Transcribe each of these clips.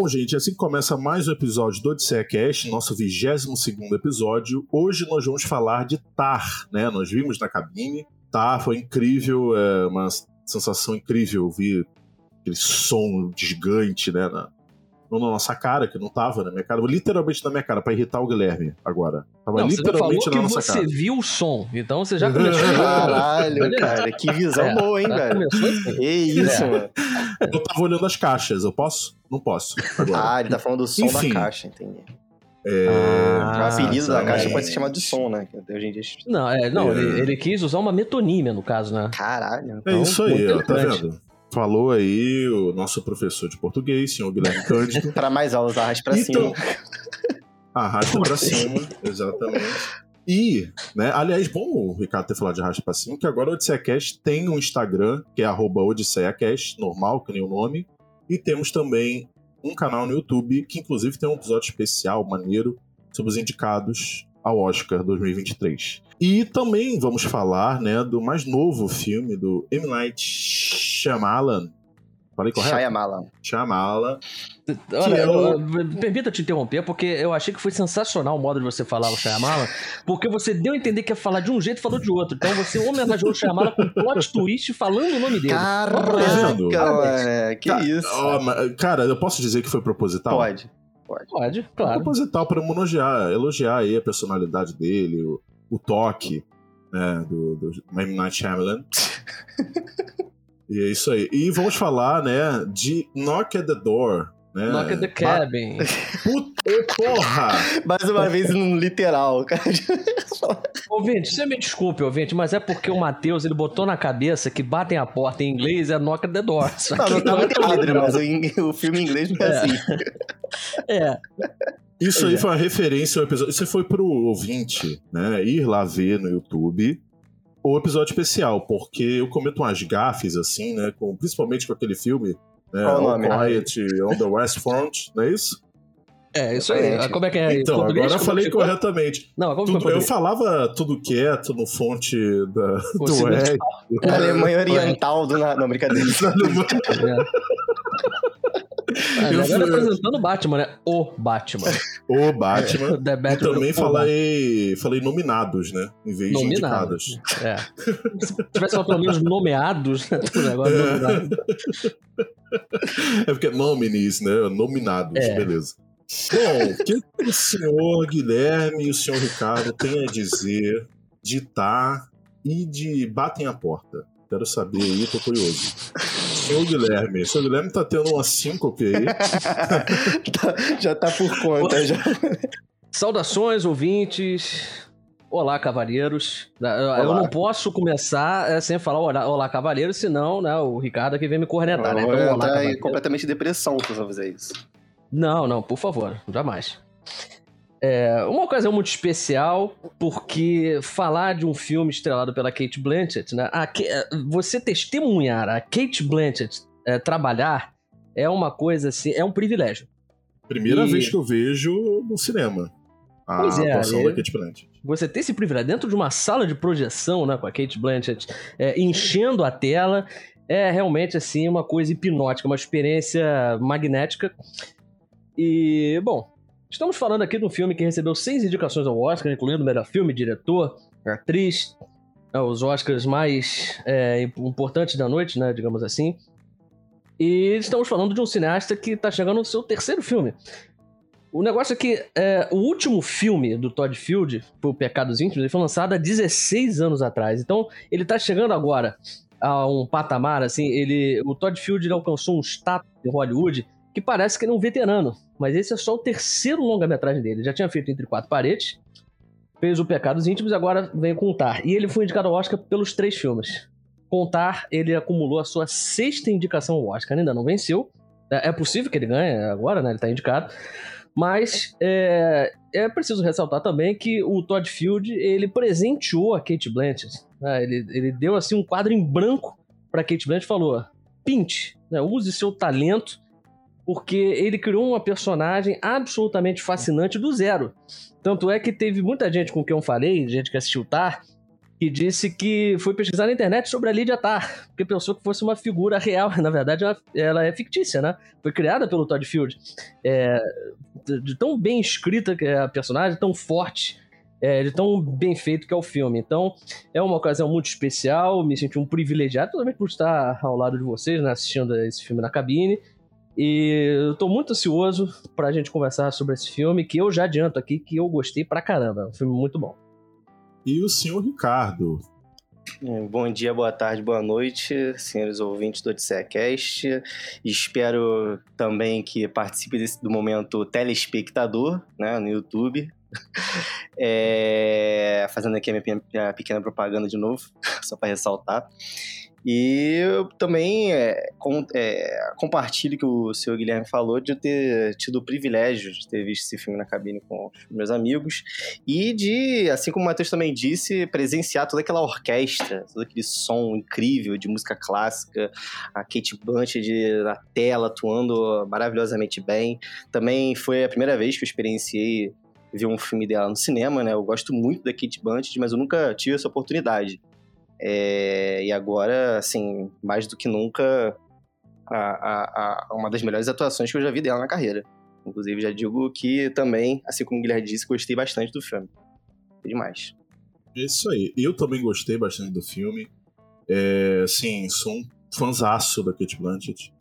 Bom, gente, assim começa mais um episódio do OdisseiaCast, nosso 22º episódio. Hoje nós vamos falar de Tár, né? Nós vimos na cabine. Tár foi incrível, é uma sensação incrível ouvir aquele som gigante, né? Não na nossa cara, que não tava na minha cara, literalmente na minha cara, pra irritar o Guilherme agora. Tava não, literalmente você falou na nossa cara. Você viu o som, então você já começou. Caralho, cara, que visão boa, hein, velho? Que isso, mano. Eu tava olhando as caixas, eu posso? Não posso. Agora. Ah, ele tá falando do som da caixa, entendi. O apelido da caixa pode ser chamado de som, né? Hoje em dia... Não, ele quis usar uma metonímia, no caso, né? Caralho. Então, é isso aí, ó, tá vendo? Falou aí o nosso professor de português, senhor Guilherme Cândido. Para mais aulas, arraste pra cima. Arraste pra cima, exatamente. E, né, aliás, bom o Ricardo ter falado de arraste pra cima, que agora o OdisseiaCast tem um Instagram, que é @OdisseiaCast, normal, que nem o nome. E temos também um canal no YouTube, que inclusive tem um episódio especial, maneiro, sobre os indicados ao Oscar 2023. E também vamos falar, né, do mais novo filme do M. Night Shyamalan. Falei correto? Shyamalan. Olha, permita te interromper, porque eu achei que foi sensacional o modo de você falar o Shyamalan, porque você deu a entender que ia falar de um jeito e falou de outro. Então você homenageou o Shyamalan com plot twist falando o nome dele. Caraca, que isso. Ó, cara, eu posso dizer que foi proposital? Pode, claro. É proposital pra elogiar aí a personalidade dele, o toque, né, do M. Night Shyamalan. E é isso aí. E vamos falar, né, de Knock at the Door. Né? Knock at the Cabin. Puta porra! Mais uma vez no literal, cara. Ouvinte, você me desculpe, ouvinte, mas é porque o Matheus, ele botou na cabeça que batem a porta em inglês é Knock at the Door. Não tava errado, mas o filme em inglês não é assim. Isso aí foi uma referência ao episódio. Isso foi pro ouvinte, né, ir lá ver no YouTube o episódio especial, porque eu cometo umas gafes, assim, né, principalmente com aquele filme, né, All Quiet on the West Front, não é isso? É, isso aí. Como é que é? Então, agora eu falei corretamente. Não, eu falava tudo quieto no fonte do Oeste. Da Alemanha Oriental, não, brincadeira. Eu agora apresentando o Batman, né? O Batman. E também falei nominados, né? Em vez de indicados. É. Se tivesse falado pelo menos nomeados, né? Agora nominado. É porque é nominees, né? Nominados, beleza. Bom, o que o senhor Guilherme e o senhor Ricardo têm a dizer de Tár e de Batem à Porta? Quero saber aí, tô curioso. Seu Guilherme tá tendo uma síncope aí. Já tá por conta. Já. Saudações, ouvintes. Olá, cavaleiros. Olá. Eu não posso começar sem falar olá, cavaleiros, senão, né, o Ricardo aqui vem me cornetar, né? Então, olá, tá completamente depressão pra fazer isso. Não, por favor, jamais. Uma ocasião muito especial, porque falar de um filme estrelado pela Cate Blanchett, né? Você testemunhar a Cate Blanchett trabalhar é uma coisa assim, é um privilégio. Primeira vez que eu vejo no cinema a atuação da Cate Blanchett. Você ter esse privilégio dentro de uma sala de projeção, né, com a Cate Blanchett enchendo a tela, é realmente assim uma coisa hipnótica, uma experiência magnética. E, bom... Estamos falando aqui de um filme que recebeu 6 indicações ao Oscar, incluindo o melhor filme, diretor, atriz, os Oscars mais importantes da noite, né, digamos assim. E estamos falando de um cineasta que está chegando no seu 3º filme. O negócio é que o último filme do Todd Field, por Pecados Íntimos, ele foi lançado há 16 anos atrás. Então, ele está chegando agora a um patamar, assim, o Todd Field alcançou um status em Hollywood que parece que ele é um veterano, mas esse é só o 3º longa-metragem dele. Ele já tinha feito Entre 4 Paredes, fez o Pecados Íntimos e agora vem com Tár. E ele foi indicado ao Oscar pelos 3 filmes. Com Tár, ele acumulou a sua 6ª indicação ao Oscar, ele ainda não venceu. É possível que ele ganhe agora, né? Ele está indicado. Mas é preciso ressaltar também que o Todd Field, ele presenteou a Cate Blanchett. Né? Ele deu assim um quadro em branco para Cate Blanchett e falou, pinte, né? Use seu talento, porque ele criou uma personagem absolutamente fascinante do zero. Tanto é que teve muita gente com quem eu falei, gente que assistiu Tár, que disse que foi pesquisar na internet sobre a Lydia Tár, porque pensou que fosse uma figura real. Na verdade, ela é fictícia, né? Foi criada pelo Todd Field. De tão bem escrita que é a personagem, tão forte, de tão bem feito que é o filme. Então, é uma ocasião muito especial, me senti um privilegiado, totalmente por estar ao lado de vocês, né, assistindo esse filme na cabine. E eu tô muito ansioso pra gente conversar sobre esse filme, que eu já adianto aqui que eu gostei pra caramba. É um filme muito bom. E o senhor Ricardo? Bom dia, boa tarde, boa noite, senhores ouvintes do OdisseiaCast. Espero também que participe do momento telespectador, né, no YouTube. Fazendo aqui a minha pequena propaganda de novo, só para ressaltar. E eu também compartilho que o senhor Guilherme falou de eu ter tido o privilégio de ter visto esse filme na cabine com os meus amigos e de, assim como o Matheus também disse, presenciar toda aquela orquestra, todo aquele som incrível de música clássica, a Cate Blanchett na tela atuando maravilhosamente bem. Também foi a primeira vez que eu experienciei ver um filme dela no cinema, né? Eu gosto muito da Cate Blanchett, mas eu nunca tive essa oportunidade. E agora, assim, mais do que nunca, uma das melhores atuações que eu já vi dela na carreira. Inclusive, já digo que também, assim como o Guilherme disse, gostei bastante do filme. É demais. Isso aí. Eu também gostei bastante do filme. Assim, sou um fanzaço da Cate Blanchett.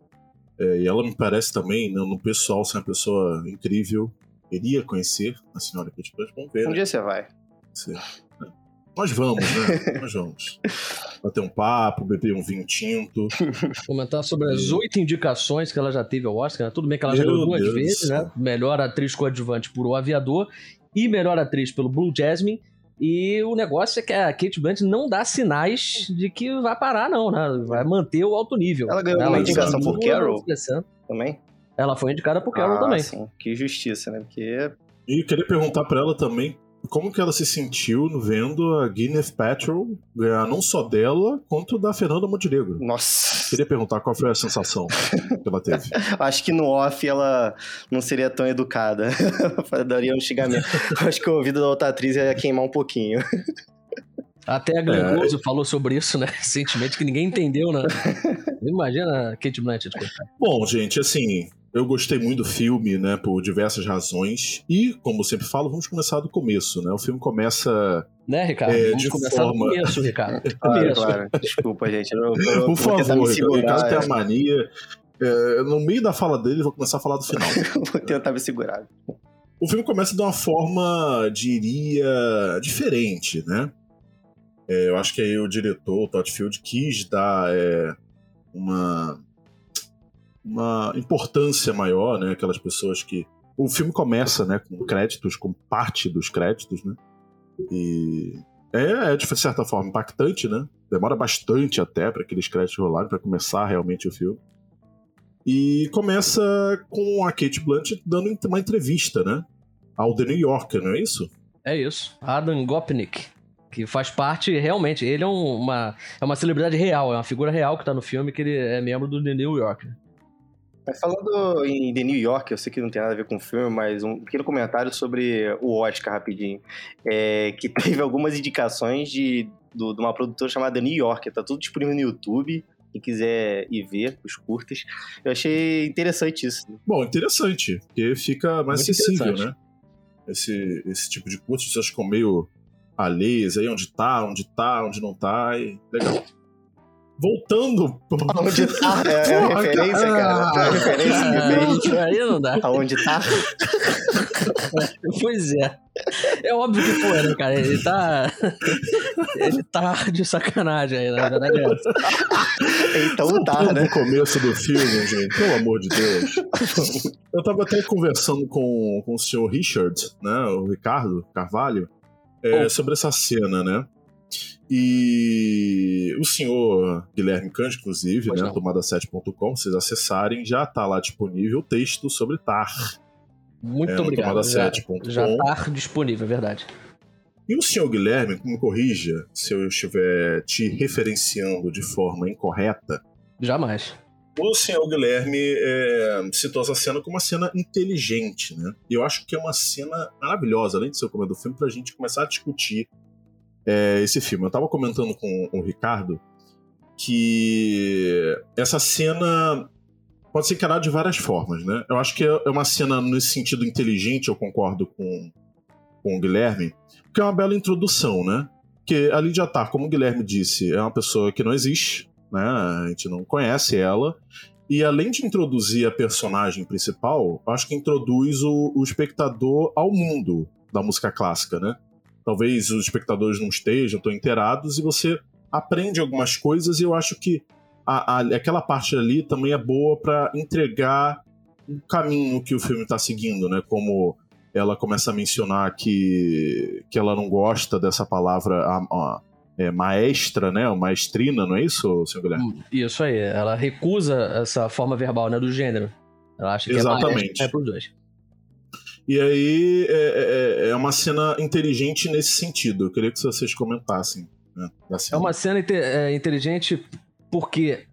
E ela me parece também, no pessoal, ser uma pessoa incrível. Iria conhecer a senhora Cate Blanchett. Vamos ver. Um dia você vai. Nós vamos, né? Nós vamos. Bater um papo, beber um vinho tinto. Comentar sobre as 8 indicações que ela já teve ao Oscar. Né? Tudo bem que ela já ganhou 2 vezes, né? Melhor atriz coadjuvante por O Aviador e melhor atriz pelo Blue Jasmine. E o negócio é que a Cate Blanchett não dá sinais de que vai parar, não, né? Vai manter o alto nível. Ela ganhou uma indicação por Carol também? Ela foi indicada por Carol também. Sim. Que justiça, né? Porque... E queria perguntar pra ela também como que ela se sentiu vendo a Guinness Patrol ganhar não só dela, quanto da Fernanda Montenegro. Nossa! Queria perguntar qual foi a sensação que ela teve. Acho que no off ela não seria tão educada. Daria um xingamento. Acho que o ouvido da outra atriz ia queimar um pouquinho. Até a Gregoso falou sobre isso, né? Recentemente, que ninguém entendeu, né? Imagina a Cate Blanchett. Bom, gente, assim... Eu gostei muito do filme, né, por diversas razões. E, como eu sempre falo, vamos começar do começo, né? O filme começa... Né, Ricardo? Do começo, Ricardo. Claro. Desculpa, gente. Eu por favor, Ricardo, caso tenha mania. No meio da fala dele, eu vou começar a falar do final. Vou tentar me segurar. O filme começa de uma forma, diria, diferente, né? Eu acho que aí o diretor, o Todd Field, quis dar uma importância maior, né? Aquelas pessoas que... O filme começa, né, com créditos, com parte dos créditos, né? E é de certa forma impactante, né? Demora bastante até para aqueles créditos rolarem, para começar realmente o filme. E começa com a Cate Blanchett dando uma entrevista, né? Ao The New Yorker, não é isso? É isso. Adam Gopnik, que faz parte, realmente, ele é uma celebridade real, é uma figura real que está no filme, que ele é membro do The New Yorker. Falando em The New Yorker, eu sei que não tem nada a ver com o filme, mas um pequeno comentário sobre o Oscar, rapidinho. Que teve algumas indicações de uma produtora chamada New Yorker. Tá tudo disponível no YouTube, quem quiser ir ver, os curtas. Eu achei interessante isso. Bom, interessante, porque fica mais muito acessível, né? Esse tipo de curso, as pessoas ficam meio alheias aí, onde não tá, e legal. Voltando... Aonde tá? É a referência, cara. É a referência que aí não dá. Aonde tá? Pois é. É óbvio que foi, né, cara? Ele tá de sacanagem aí, na verdade. Então tá, né? No começo do filme, gente, pelo amor de Deus. Eu tava até conversando com o senhor Richard, né? O Ricardo Carvalho, sobre essa cena, né? E o senhor Guilherme Cândido, inclusive, né, Tomada7.com, vocês acessarem, já está lá disponível o texto sobre Tár. Muito obrigado. Tomada7.com. Já está disponível, é verdade. E o senhor Guilherme, me corrija se eu estiver te referenciando de forma incorreta. Jamais. O senhor Guilherme citou essa cena como uma cena inteligente, né? E eu acho que é uma cena maravilhosa, além de ser o comentário do filme, para a gente começar a discutir esse filme. Eu tava comentando com o Ricardo que essa cena pode ser encarada de várias formas, né? Eu acho que é uma cena nesse sentido inteligente, eu concordo com o Guilherme, porque é uma bela introdução, né? Porque a Lydia Tár, como o Guilherme disse, é uma pessoa que não existe, né? A gente não conhece ela. E além de introduzir a personagem principal, acho que introduz o espectador ao mundo da música clássica, né? Talvez os espectadores não estejam tão inteirados e você aprende algumas coisas, e eu acho que aquela parte ali também é boa para entregar o caminho que o filme está seguindo, né? Como ela começa a mencionar que ela não gosta dessa palavra maestra, né? Maestrina, não é isso, senhor Guilherme? Isso aí, ela recusa essa forma verbal, né, do gênero. Ela acha que exatamente. É maestra, é pros dois. E aí é uma cena inteligente nesse sentido. Eu queria que vocês comentassem, né, da cena. É uma cena inteligente porque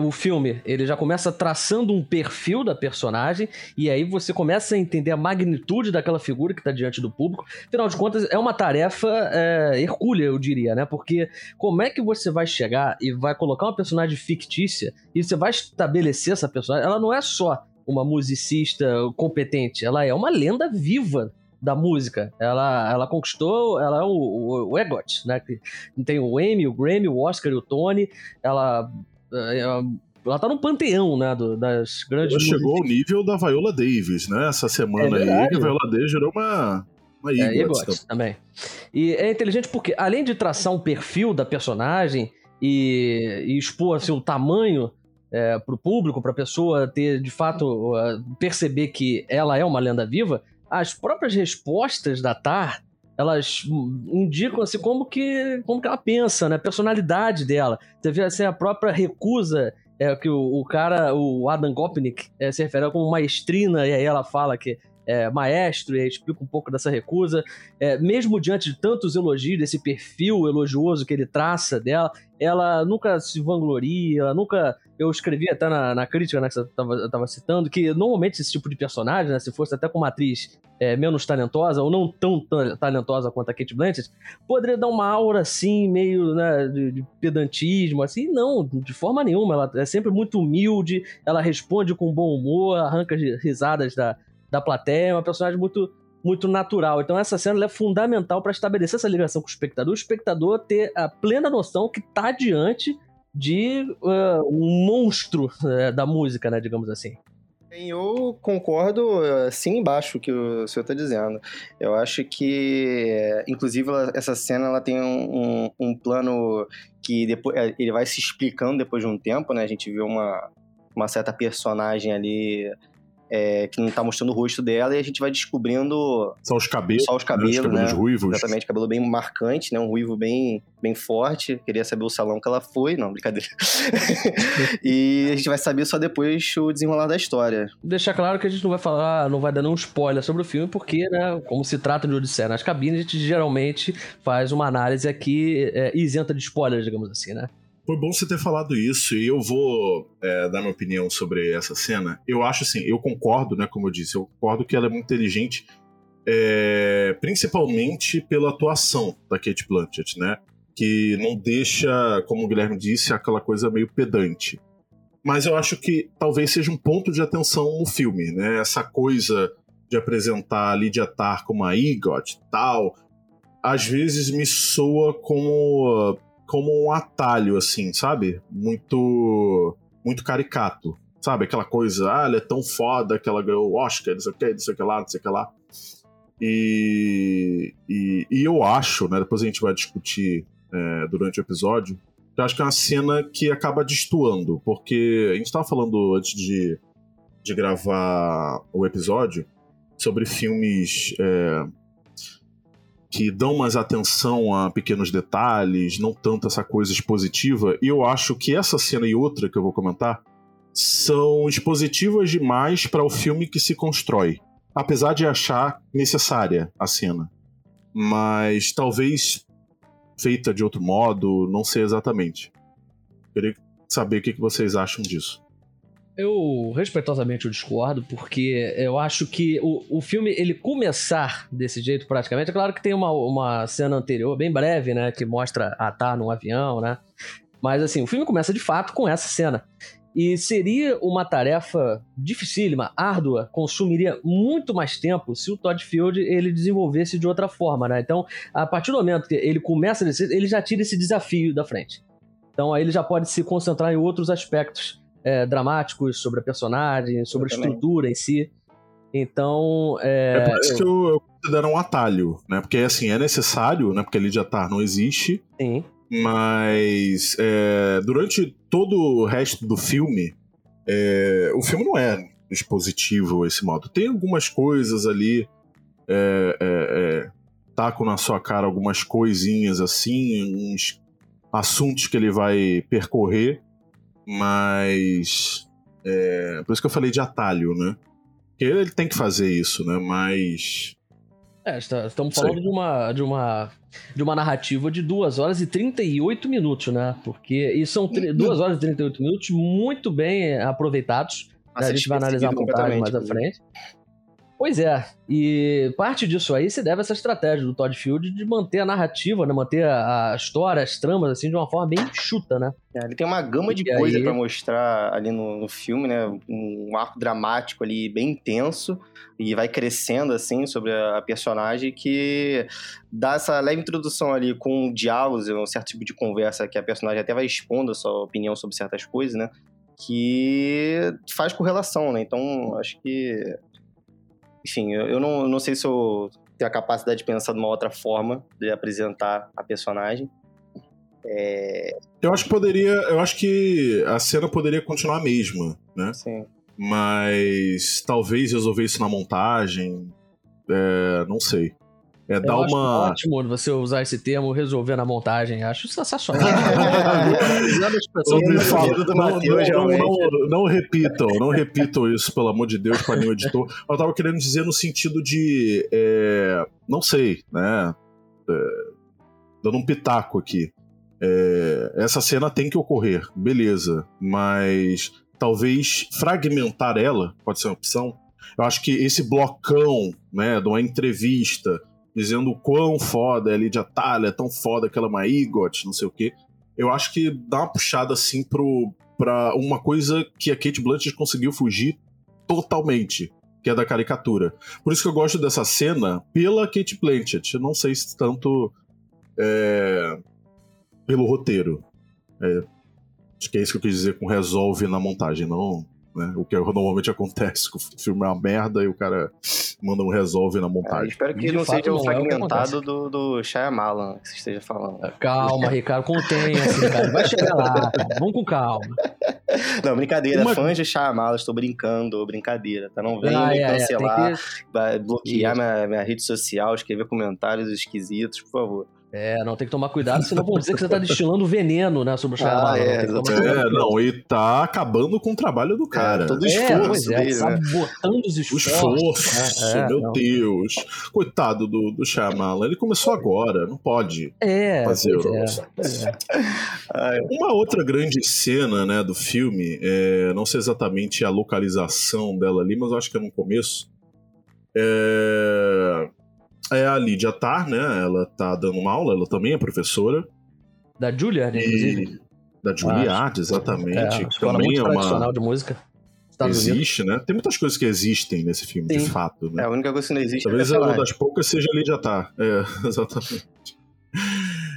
o filme ele já começa traçando um perfil da personagem, e aí você começa a entender a magnitude daquela figura que está diante do público. Afinal de contas, é uma tarefa hercúlea, eu diria, né? Porque como é que você vai chegar e vai colocar uma personagem fictícia e você vai estabelecer essa personagem? Ela não é só uma musicista competente, ela é uma lenda viva da música. Ela conquistou, ela é o EGOT, né? Tem o Emmy, o Grammy, o Oscar e o Tony. Ela tá no panteão, né, das grandes... Ela chegou ao nível da Viola Davis, né? Essa semana aí, a Viola Davis gerou uma EGOT também. E é inteligente porque, além de traçar um perfil da personagem e expor assim, o tamanho pro público, pra pessoa ter, de fato, perceber que ela é uma lenda viva, as próprias respostas da Tár, elas indicam assim, como que ela pensa, né? A personalidade dela. Você vê assim, a própria recusa que o cara, o Adam Gopnik, se refere como maestrina, e aí ela fala que é maestro, e aí explica um pouco dessa recusa. Mesmo diante de tantos elogios, desse perfil elogioso que ele traça dela, ela nunca se vangloria, ela nunca... Eu escrevi até na crítica, né, que você estava citando, que normalmente esse tipo de personagem, né, se fosse até com uma atriz menos talentosa, ou não tão talentosa quanto a Cate Blanchett, poderia dar uma aura assim, meio, né, de pedantismo, assim. Não, de forma nenhuma, ela é sempre muito humilde, ela responde com bom humor, arranca risadas da plateia, é uma personagem muito, muito natural. Então essa cena ela é fundamental para estabelecer essa ligação com o espectador ter a plena noção que está diante de um monstro da música, né, digamos assim. Eu concordo, assim, embaixo que o senhor está dizendo. Eu acho que, inclusive, essa cena ela tem um plano que depois, ele vai se explicando depois de um tempo, né? A gente vê uma certa personagem ali que não está mostrando o rosto dela, e a gente vai descobrindo... Só os cabelos, né? Os cabelos, né? Ruivos. Exatamente, cabelo bem marcante, né? Um ruivo bem, bem forte. Queria saber o salão que ela foi. Não, brincadeira. E a gente vai saber só depois o desenrolar da história. Deixar claro que a gente não vai falar, não vai dar nenhum spoiler sobre o filme, porque, né, como se trata de Odisseia nas cabines, a gente geralmente faz uma análise aqui isenta de spoilers, digamos assim, né? Foi bom você ter falado isso, e eu vou dar minha opinião sobre essa cena. Eu acho assim, eu concordo, né, como eu disse, eu concordo que ela é muito inteligente, principalmente pela atuação da Cate Blanchett, né, que não deixa, como o Guilherme disse, aquela coisa meio pedante. Mas eu acho que talvez seja um ponto de atenção no filme, né, essa coisa de apresentar a Lydia Tár como a EGOT e tal, às vezes me soa como um atalho, assim, sabe? Muito, muito caricato, sabe? Aquela coisa, ela é tão foda que ela ganhou o Oscar, não sei o que, não sei o que lá, não sei o que lá. E eu acho, né, depois a gente vai discutir durante o episódio, que eu acho que é uma cena que acaba destoando, porque a gente estava falando antes de gravar o episódio sobre filmes... que dão mais atenção a pequenos detalhes, não tanto essa coisa expositiva, e eu acho que essa cena e outra que eu vou comentar são expositivas demais para o filme que se constrói, apesar de achar necessária a cena, mas talvez feita de outro modo, não sei exatamente. Queria saber o que vocês acham disso. Eu respeitosamente eu discordo, porque eu acho que o filme, ele começar desse jeito praticamente, é claro que tem uma cena anterior, bem breve, né, que mostra a Tár num avião, né, mas assim, o filme começa de fato com essa cena, e seria uma tarefa dificílima, árdua, consumiria muito mais tempo se o Todd Field ele desenvolvesse de outra forma, né, então a partir do momento que ele começa, ele já tira esse desafio da frente, então aí ele já pode se concentrar em outros aspectos dramáticos, sobre a personagem, sobre a estrutura em si. Então... É por isso que eu considero um atalho, né? Porque, assim, é necessário, né? Porque a Lydia Tár não existe. Sim. Mas, durante todo o resto do filme, o filme não é expositivo a esse modo. Tem algumas coisas ali, taco na sua cara algumas coisinhas assim, uns assuntos que ele vai percorrer. Mas por isso que eu falei de atalho, né? Porque ele tem que fazer isso, né? Mas estamos falando de uma narrativa de 2 horas e 38 minutos, né? Porque e são 2 horas e 38 minutos muito bem aproveitados. Né? A gente vai analisar um pouquinho mais à frente. Pois é, e parte disso aí se deve a essa estratégia do Todd Field de manter a narrativa, né? Manter a história, as tramas, assim, de uma forma bem enxuta, né? Ele tem uma gama de coisa pra mostrar ali no filme, né? Um arco dramático ali bem intenso e vai crescendo, assim, sobre a personagem, que dá essa leve introdução ali com diálogos, um certo tipo de conversa que a personagem até vai expondo a sua opinião sobre certas coisas, né? Que faz correlação, né? Então, acho que... Enfim, eu não sei se eu tenho a capacidade de pensar de uma outra forma de apresentar a personagem. Eu acho que a cena poderia continuar a mesma, né? Sim. Mas talvez resolver isso na montagem, não sei. Dar acho uma... ótimo você usar esse termo, resolver na montagem. Acho sensacional. Não repitam isso, pelo amor de Deus, para nenhum editor. Eu tava querendo dizer no sentido de... não sei, né? Dando um pitaco aqui. Essa cena tem que ocorrer, beleza. Mas talvez fragmentar ela pode ser uma opção. Eu acho que esse blocão, né, de uma entrevista... dizendo o quão foda é a Lydia Tár, é tão foda que ela é uma EGOT, não sei o quê. Eu acho que dá uma puxada, assim, pra uma coisa que a Cate Blanchett conseguiu fugir totalmente, que é da caricatura. Por isso que eu gosto dessa cena pela Cate Blanchett. Eu não sei se tanto pelo roteiro. Acho que é isso que eu quis dizer com resolve na montagem, não... Né? O que normalmente acontece, que o filme é uma merda e o cara manda um resolve na montagem. Espero que não seja o fragmentado do Shyamalan que você esteja falando. Calma, Ricardo, contenha-se, cara. Vai chegar lá, vamos com calma. Não, brincadeira, fãs de Shyamalan, estou brincando, brincadeira, tá? Não venha me cancelar, bloquear minha rede social, escrever comentários esquisitos, por favor. Não, tem que tomar cuidado, senão vão dizer que você tá destilando veneno, né, sobre o Shyamalan. E tá acabando com o trabalho do cara. Todo esforço dele, né? Sabotando os esforços. Meu Deus. Coitado do Shyamalan. Ele começou agora, não pode fazer. Uma outra grande cena, né, do filme, não sei exatamente a localização dela ali, mas eu acho que é no começo. É a Lydia Tár, né? Ela tá dando uma aula, ela também é professora. Da Juilliard, inclusive. Da Juilliard, exatamente. Escola muito tradicional de música. Existe, né? Tem muitas coisas que existem nesse filme, de fato, né? A única coisa que não existe. Talvez uma das poucas seja a Lydia Tár. Exatamente.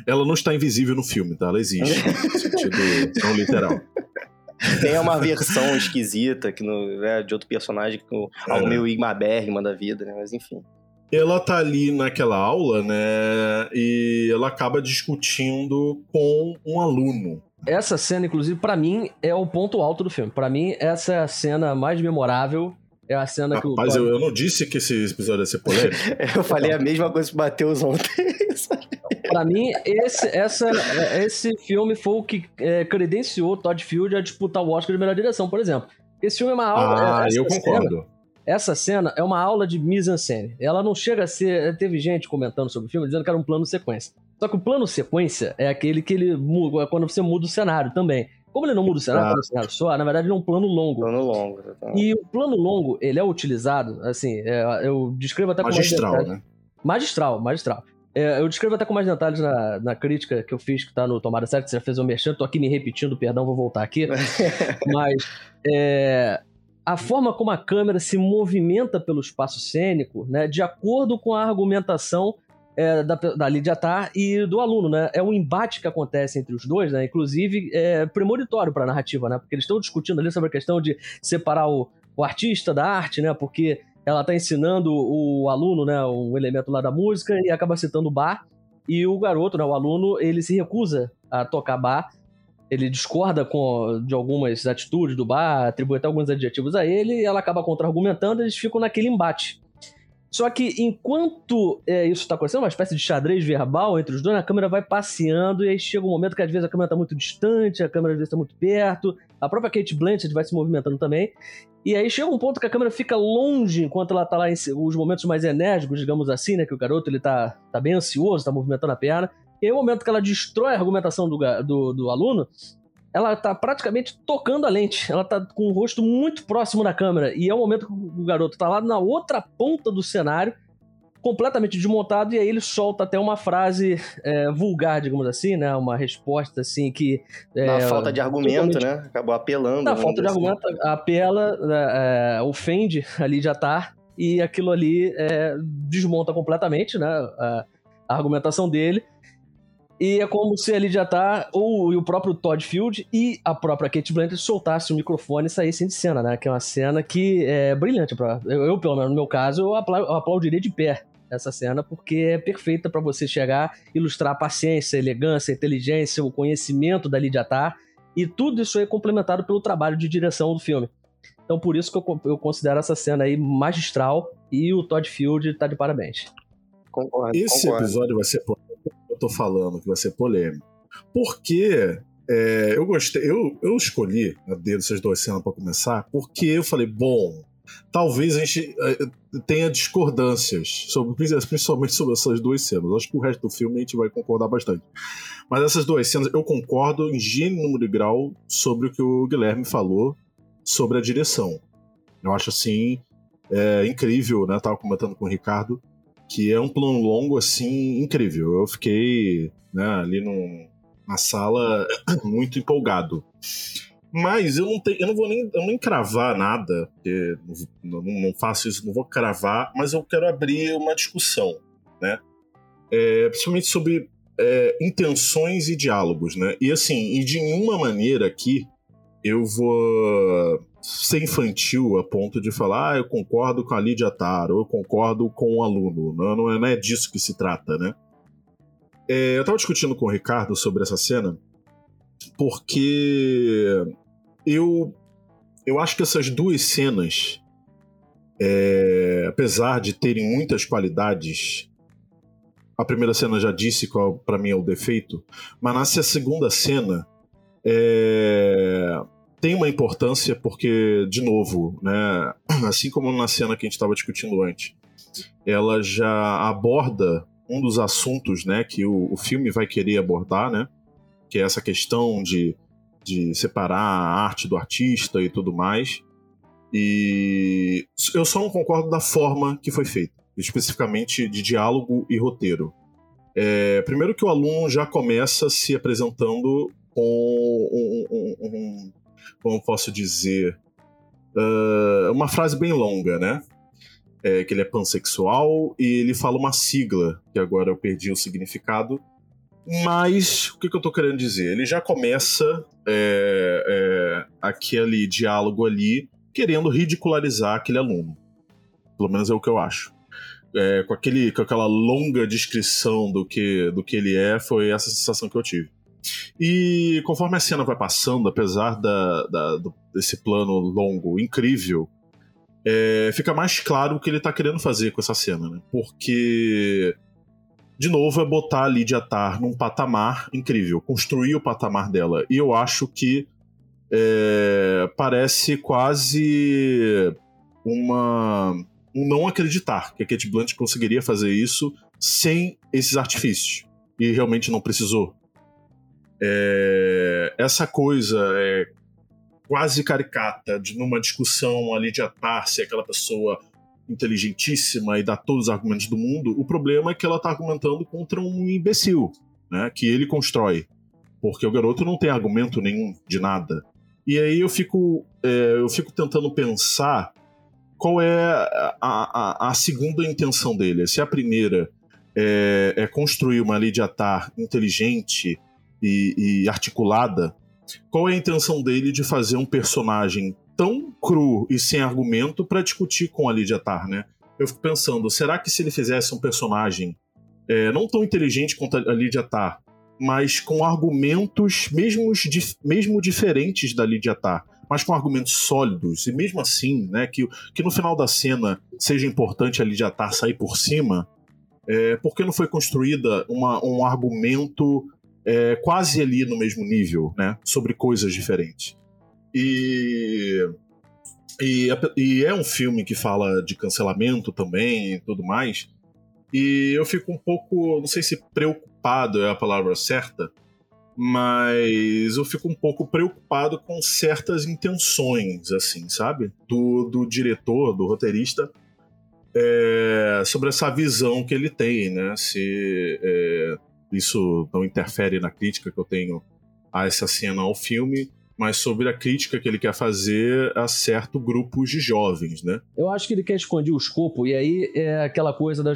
Ela não está invisível no filme, tá? Ela existe. No sentido não literal. Tem uma versão esquisita que de outro personagem, algo meio igmabérrima da vida, né? Mas enfim. Ela tá ali naquela aula, né, e ela acaba discutindo com um aluno. Essa cena, inclusive, pra mim, é o ponto alto do filme. Pra mim, essa é a cena mais memorável, é a cena que o... Mas eu não disse que esse episódio ia ser polêmico. Eu falei a mesma coisa pro Matheus ontem. Pra mim, esse filme foi o que credenciou Todd Field a disputar o Oscar de melhor direção, por exemplo. Esse filme é uma aula... eu concordo. Essa cena é uma aula de mise-en-scène. Ela não chega a ser... Teve gente comentando sobre o filme dizendo que era um plano sequência. Só que o plano sequência é aquele que ele muda, quando você muda o cenário também. Como ele não muda o cenário para um cenário só, na verdade ele é um plano longo. Plano longo. Exatamente. E o plano longo, ele é utilizado, assim, eu descrevo até magistral, com mais detalhes. Magistral. Eu descrevo até com mais detalhes na crítica que eu fiz, que tá no Tomada 7, você já fez o merchan, tô aqui me repetindo, perdão, vou voltar aqui. Mas a forma como a câmera se movimenta pelo espaço cênico, né, de acordo com a argumentação da Lydia Tár e do aluno, né? É um embate que acontece entre os dois, né? Inclusive, é premonitório para a narrativa, né? Porque eles estão discutindo ali sobre a questão de separar o artista da arte, né? Porque ela está ensinando o aluno, né, um elemento lá da música e acaba citando Bach. E o garoto, né, o aluno, ele se recusa a tocar Bach. Ele discorda de algumas atitudes do Bach, atribui até alguns adjetivos a ele, e ela acaba contra-argumentando e eles ficam naquele embate. Só que enquanto isso está acontecendo, uma espécie de xadrez verbal entre os dois, a câmera vai passeando e aí chega um momento que às vezes a câmera está muito distante, a câmera às vezes está muito perto, a própria Cate Blanchett vai se movimentando também, e aí chega um ponto que a câmera fica longe enquanto ela está lá em os momentos mais enérgicos, digamos assim, né, que o garoto está bem ansioso, está movimentando a perna, e aí o momento que ela destrói a argumentação do aluno, ela tá praticamente tocando a lente, ela tá com o rosto muito próximo da câmera, e é o momento que o garoto tá lá na outra ponta do cenário, completamente desmontado, e aí ele solta até uma frase vulgar, digamos assim, né, uma resposta assim que... na falta de argumento, né, acabou apelando. Na falta de argumento, apela, ofende a Lydia Tár, e aquilo ali desmonta completamente, né, a argumentação dele. E é como se a Lydia Tár, ou o próprio Todd Field e a própria Cate Blanchett soltasse o microfone e saíssem de cena, né? Que é uma cena que é brilhante. Eu, pelo menos no meu caso, eu aplaudiria de pé essa cena, porque é perfeita para você chegar, ilustrar a paciência, a elegância, a inteligência, o conhecimento da Lydia Tár, e tudo isso aí complementado pelo trabalho de direção do filme. Então, por isso que eu considero essa cena aí magistral, e o Todd Field tá de parabéns. Concordo. Esse episódio vai ser tô falando que vai ser polêmico, porque eu gostei, eu escolhi a dedo essas duas cenas para começar, porque eu falei, bom, talvez a gente tenha discordâncias, principalmente sobre essas duas cenas. Acho que o resto do filme a gente vai concordar bastante, mas essas duas cenas eu concordo em gênero e grau sobre o que o Guilherme falou sobre a direção. Eu acho assim incrível, né? Tava comentando com o Ricardo que é um plano longo, assim, incrível. Eu fiquei, né, ali na sala muito empolgado. Mas eu não vou nem cravar nada, porque não faço isso, não vou cravar, mas eu quero abrir uma discussão, né? Principalmente sobre intenções e diálogos, né? E assim, e de nenhuma maneira aqui eu vou ser infantil a ponto de falar, eu concordo com a Lydia Tár, ou eu concordo com o aluno. Não é disso que se trata, né? Eu tava discutindo com o Ricardo sobre essa cena, porque eu acho que essas duas cenas, apesar de terem muitas qualidades, a primeira cena já disse qual pra mim é o defeito, mas nasce a segunda cena, tem uma importância porque, de novo, né, assim como na cena que a gente estava discutindo antes, ela já aborda um dos assuntos, né, que o filme vai querer abordar, né, que é essa questão de separar a arte do artista e tudo mais. E eu só não concordo da forma que foi feita, especificamente de diálogo e roteiro. Primeiro que o aluno já começa se apresentando com como posso dizer, uma frase bem longa, né? Que ele é pansexual e ele fala uma sigla, que agora eu perdi o significado, mas o que eu tô querendo dizer? Ele já começa aquele diálogo ali querendo ridicularizar aquele aluno, pelo menos é o que eu acho. Com aquela longa descrição do que ele é, foi essa sensação que eu tive. E conforme a cena vai passando, apesar desse plano longo incrível, fica mais claro o que ele tá querendo fazer com essa cena, né? Porque, de novo, é botar a Lydia Tár num patamar incrível, construir o patamar dela. E eu acho que parece quase um não acreditar que a Cate Blanchett conseguiria fazer isso sem esses artifícios. E realmente não precisou. essa coisa quase caricata de numa discussão ali de Tár ser aquela pessoa inteligentíssima e dá todos os argumentos do mundo. O problema é que ela tá argumentando contra um imbecil, né, que ele constrói, porque o garoto não tem argumento nenhum de nada. E aí eu fico tentando pensar qual é a segunda intenção dele. Se a primeira é construir uma Lydia Tár inteligente e articulada, qual é a intenção dele de fazer um personagem tão cru e sem argumento para discutir com a Lydia Tár, né? Eu fico pensando, será que se ele fizesse um personagem não tão inteligente quanto a Lydia Tár, mas com argumentos mesmo diferentes da Lydia Tár, mas com argumentos sólidos, e mesmo assim, né, que no final da cena seja importante a Lydia Tár sair por cima, porque não foi construída um argumento quase ali no mesmo nível, né, sobre coisas diferentes. E é um filme que fala de cancelamento também e tudo mais, e eu fico um pouco, não sei se preocupado é a palavra certa, mas eu fico um pouco preocupado com certas intenções, assim, sabe? Do diretor, do roteirista, sobre essa visão que ele tem, né? Se isso não interfere na crítica que eu tenho a essa cena ao filme, mas sobre a crítica que ele quer fazer a certo grupo de jovens, né? Eu acho que ele quer esconder o escopo, e aí é aquela coisa da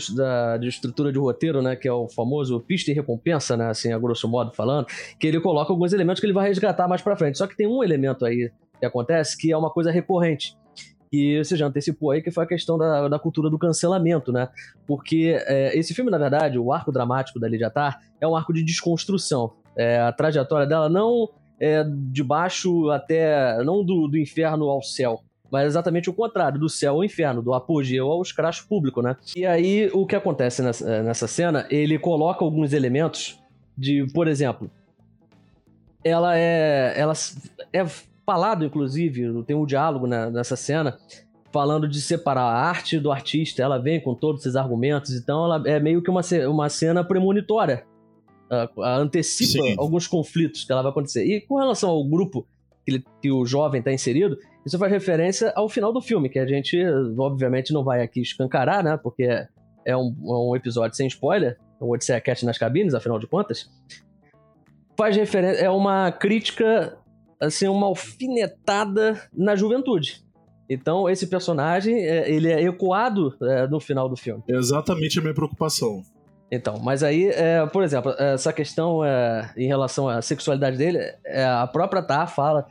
estrutura de roteiro, né? Que é o famoso pista e recompensa, né? Assim, a grosso modo falando, que ele coloca alguns elementos que ele vai resgatar mais pra frente. Só que tem um elemento aí que acontece que é uma coisa recorrente, que você já antecipou aí, que foi a questão da cultura do cancelamento, né? Porque esse filme, na verdade, o arco dramático da Lydia Tár é um arco de desconstrução. A trajetória dela não... de baixo até, não do inferno ao céu, mas exatamente o contrário, do céu ao inferno, do apogeu ao escracho público, né? E aí, o que acontece nessa cena, ele coloca alguns elementos de, por exemplo, ela é falado, inclusive, tem um diálogo nessa cena, falando de separar a arte do artista, ela vem com todos esses argumentos, então ela é meio que uma cena premonitória, antecipa Sim. alguns conflitos que ela vai acontecer. E com relação ao grupo que o jovem está inserido, isso faz referência ao final do filme, que a gente, obviamente, não vai aqui escancarar, né? Porque é um episódio sem spoiler, o OdisseiaCast nas cabines, afinal de contas. Faz referência, é uma crítica, assim, uma alfinetada na juventude. Então, esse personagem, ele é ecoado no final do filme. É exatamente a minha preocupação. Então, mas aí, por exemplo, essa questão em relação à sexualidade dele, a própria Tár fala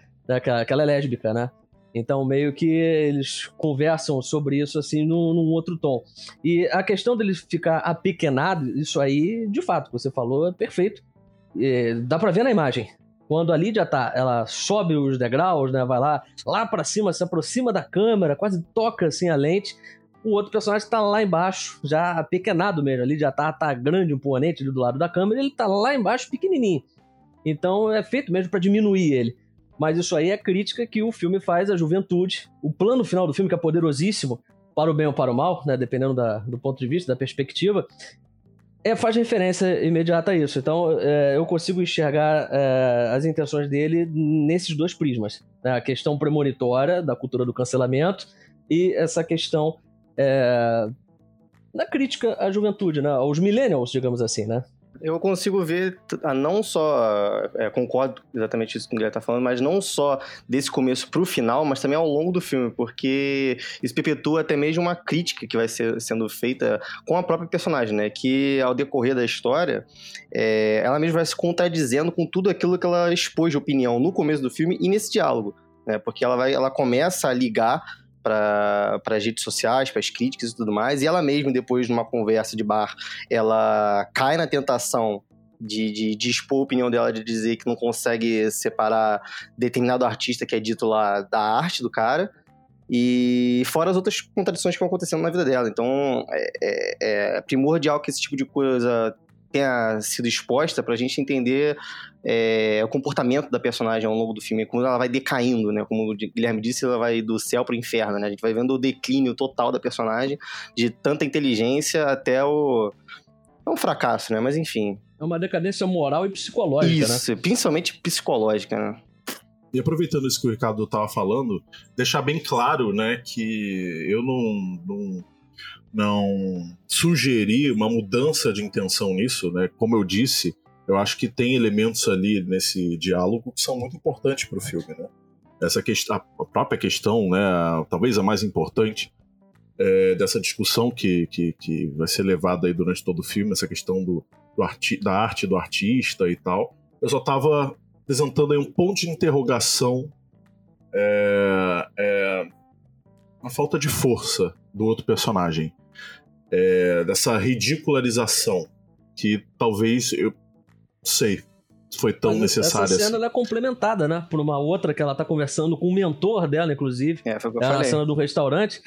que ela é lésbica, né? Então, meio que eles conversam sobre isso, assim, num outro tom. E a questão dele ficar apequenado, isso aí, de fato, você falou, é perfeito. E dá pra ver na imagem. Quando a Lydia Tár, ela sobe os degraus, né? Vai lá pra cima, se aproxima da câmera, quase toca, assim, a lente... O outro personagem tá lá embaixo, já apequenado mesmo. Ali já tá grande, o imponente ali do lado da câmera, ele tá lá embaixo, pequenininho. Então é feito mesmo pra diminuir ele. Mas isso aí é crítica que o filme faz à juventude. O plano final do filme, que é poderosíssimo, para o bem ou para o mal, né, dependendo do ponto de vista, da perspectiva, faz referência imediata a isso. Então eu consigo enxergar as intenções dele nesses dois prismas. Né, a questão premonitória da cultura do cancelamento e essa questão... na crítica à juventude, né? Aos millennials, digamos assim, né? Eu consigo ver, não só concordo exatamente isso que o Guilherme tá falando, mas não só desse começo pro final, mas também ao longo do filme, porque isso perpetua até mesmo uma crítica que vai sendo feita com a própria personagem, né? Que ao decorrer da história, ela mesma vai se contradizendo com tudo aquilo que ela expôs de opinião no começo do filme e nesse diálogo, né? Porque ela começa a ligar para as redes sociais, para as críticas e tudo mais, e ela mesma, depois de uma conversa de bar, ela cai na tentação de expor a opinião dela, de dizer que não consegue separar determinado artista que é dito lá da arte do cara, e fora as outras contradições que vão acontecendo na vida dela. Então é primordial que esse tipo de coisa tenha sido exposta pra gente entender o comportamento da personagem ao longo do filme, como ela vai decaindo, né? Como o Guilherme disse, ela vai do céu pro inferno, né? A gente vai vendo o declínio total da personagem, de tanta inteligência até o... É um fracasso, né? Mas enfim, É uma decadência moral e psicológica, isso, né? Isso, principalmente psicológica, né? E aproveitando isso que o Ricardo estava falando, deixar bem claro, né, que eu não sugeri uma mudança de intenção nisso, né? Como eu disse, eu acho que tem elementos ali nesse diálogo que são muito importantes para o filme, né? Essa questão, a própria questão, né, talvez a mais importante dessa discussão que vai ser levada aí durante todo o filme, essa questão da arte do artista e tal. Eu só estava apresentando aí um ponto de interrogação, a falta de força do outro personagem, dessa ridicularização que talvez, eu sei, foi tão necessária. Essa cena ela é complementada, né, por uma outra que ela tá conversando com o mentor dela, inclusive, foi o que eu falei. Na cena do restaurante,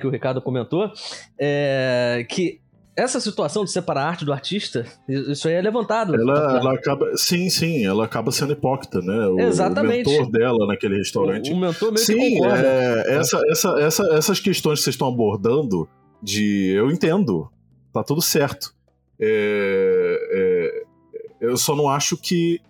que o Ricardo comentou, que essa situação de separar a arte do artista, isso aí é levantado. Ela acaba, sim, ela acaba sendo hipócrita, né? Exatamente. O mentor dela naquele restaurante. O mentor meio que concorda. Essas questões que vocês estão abordando, eu entendo, tá tudo certo. Eu só não acho que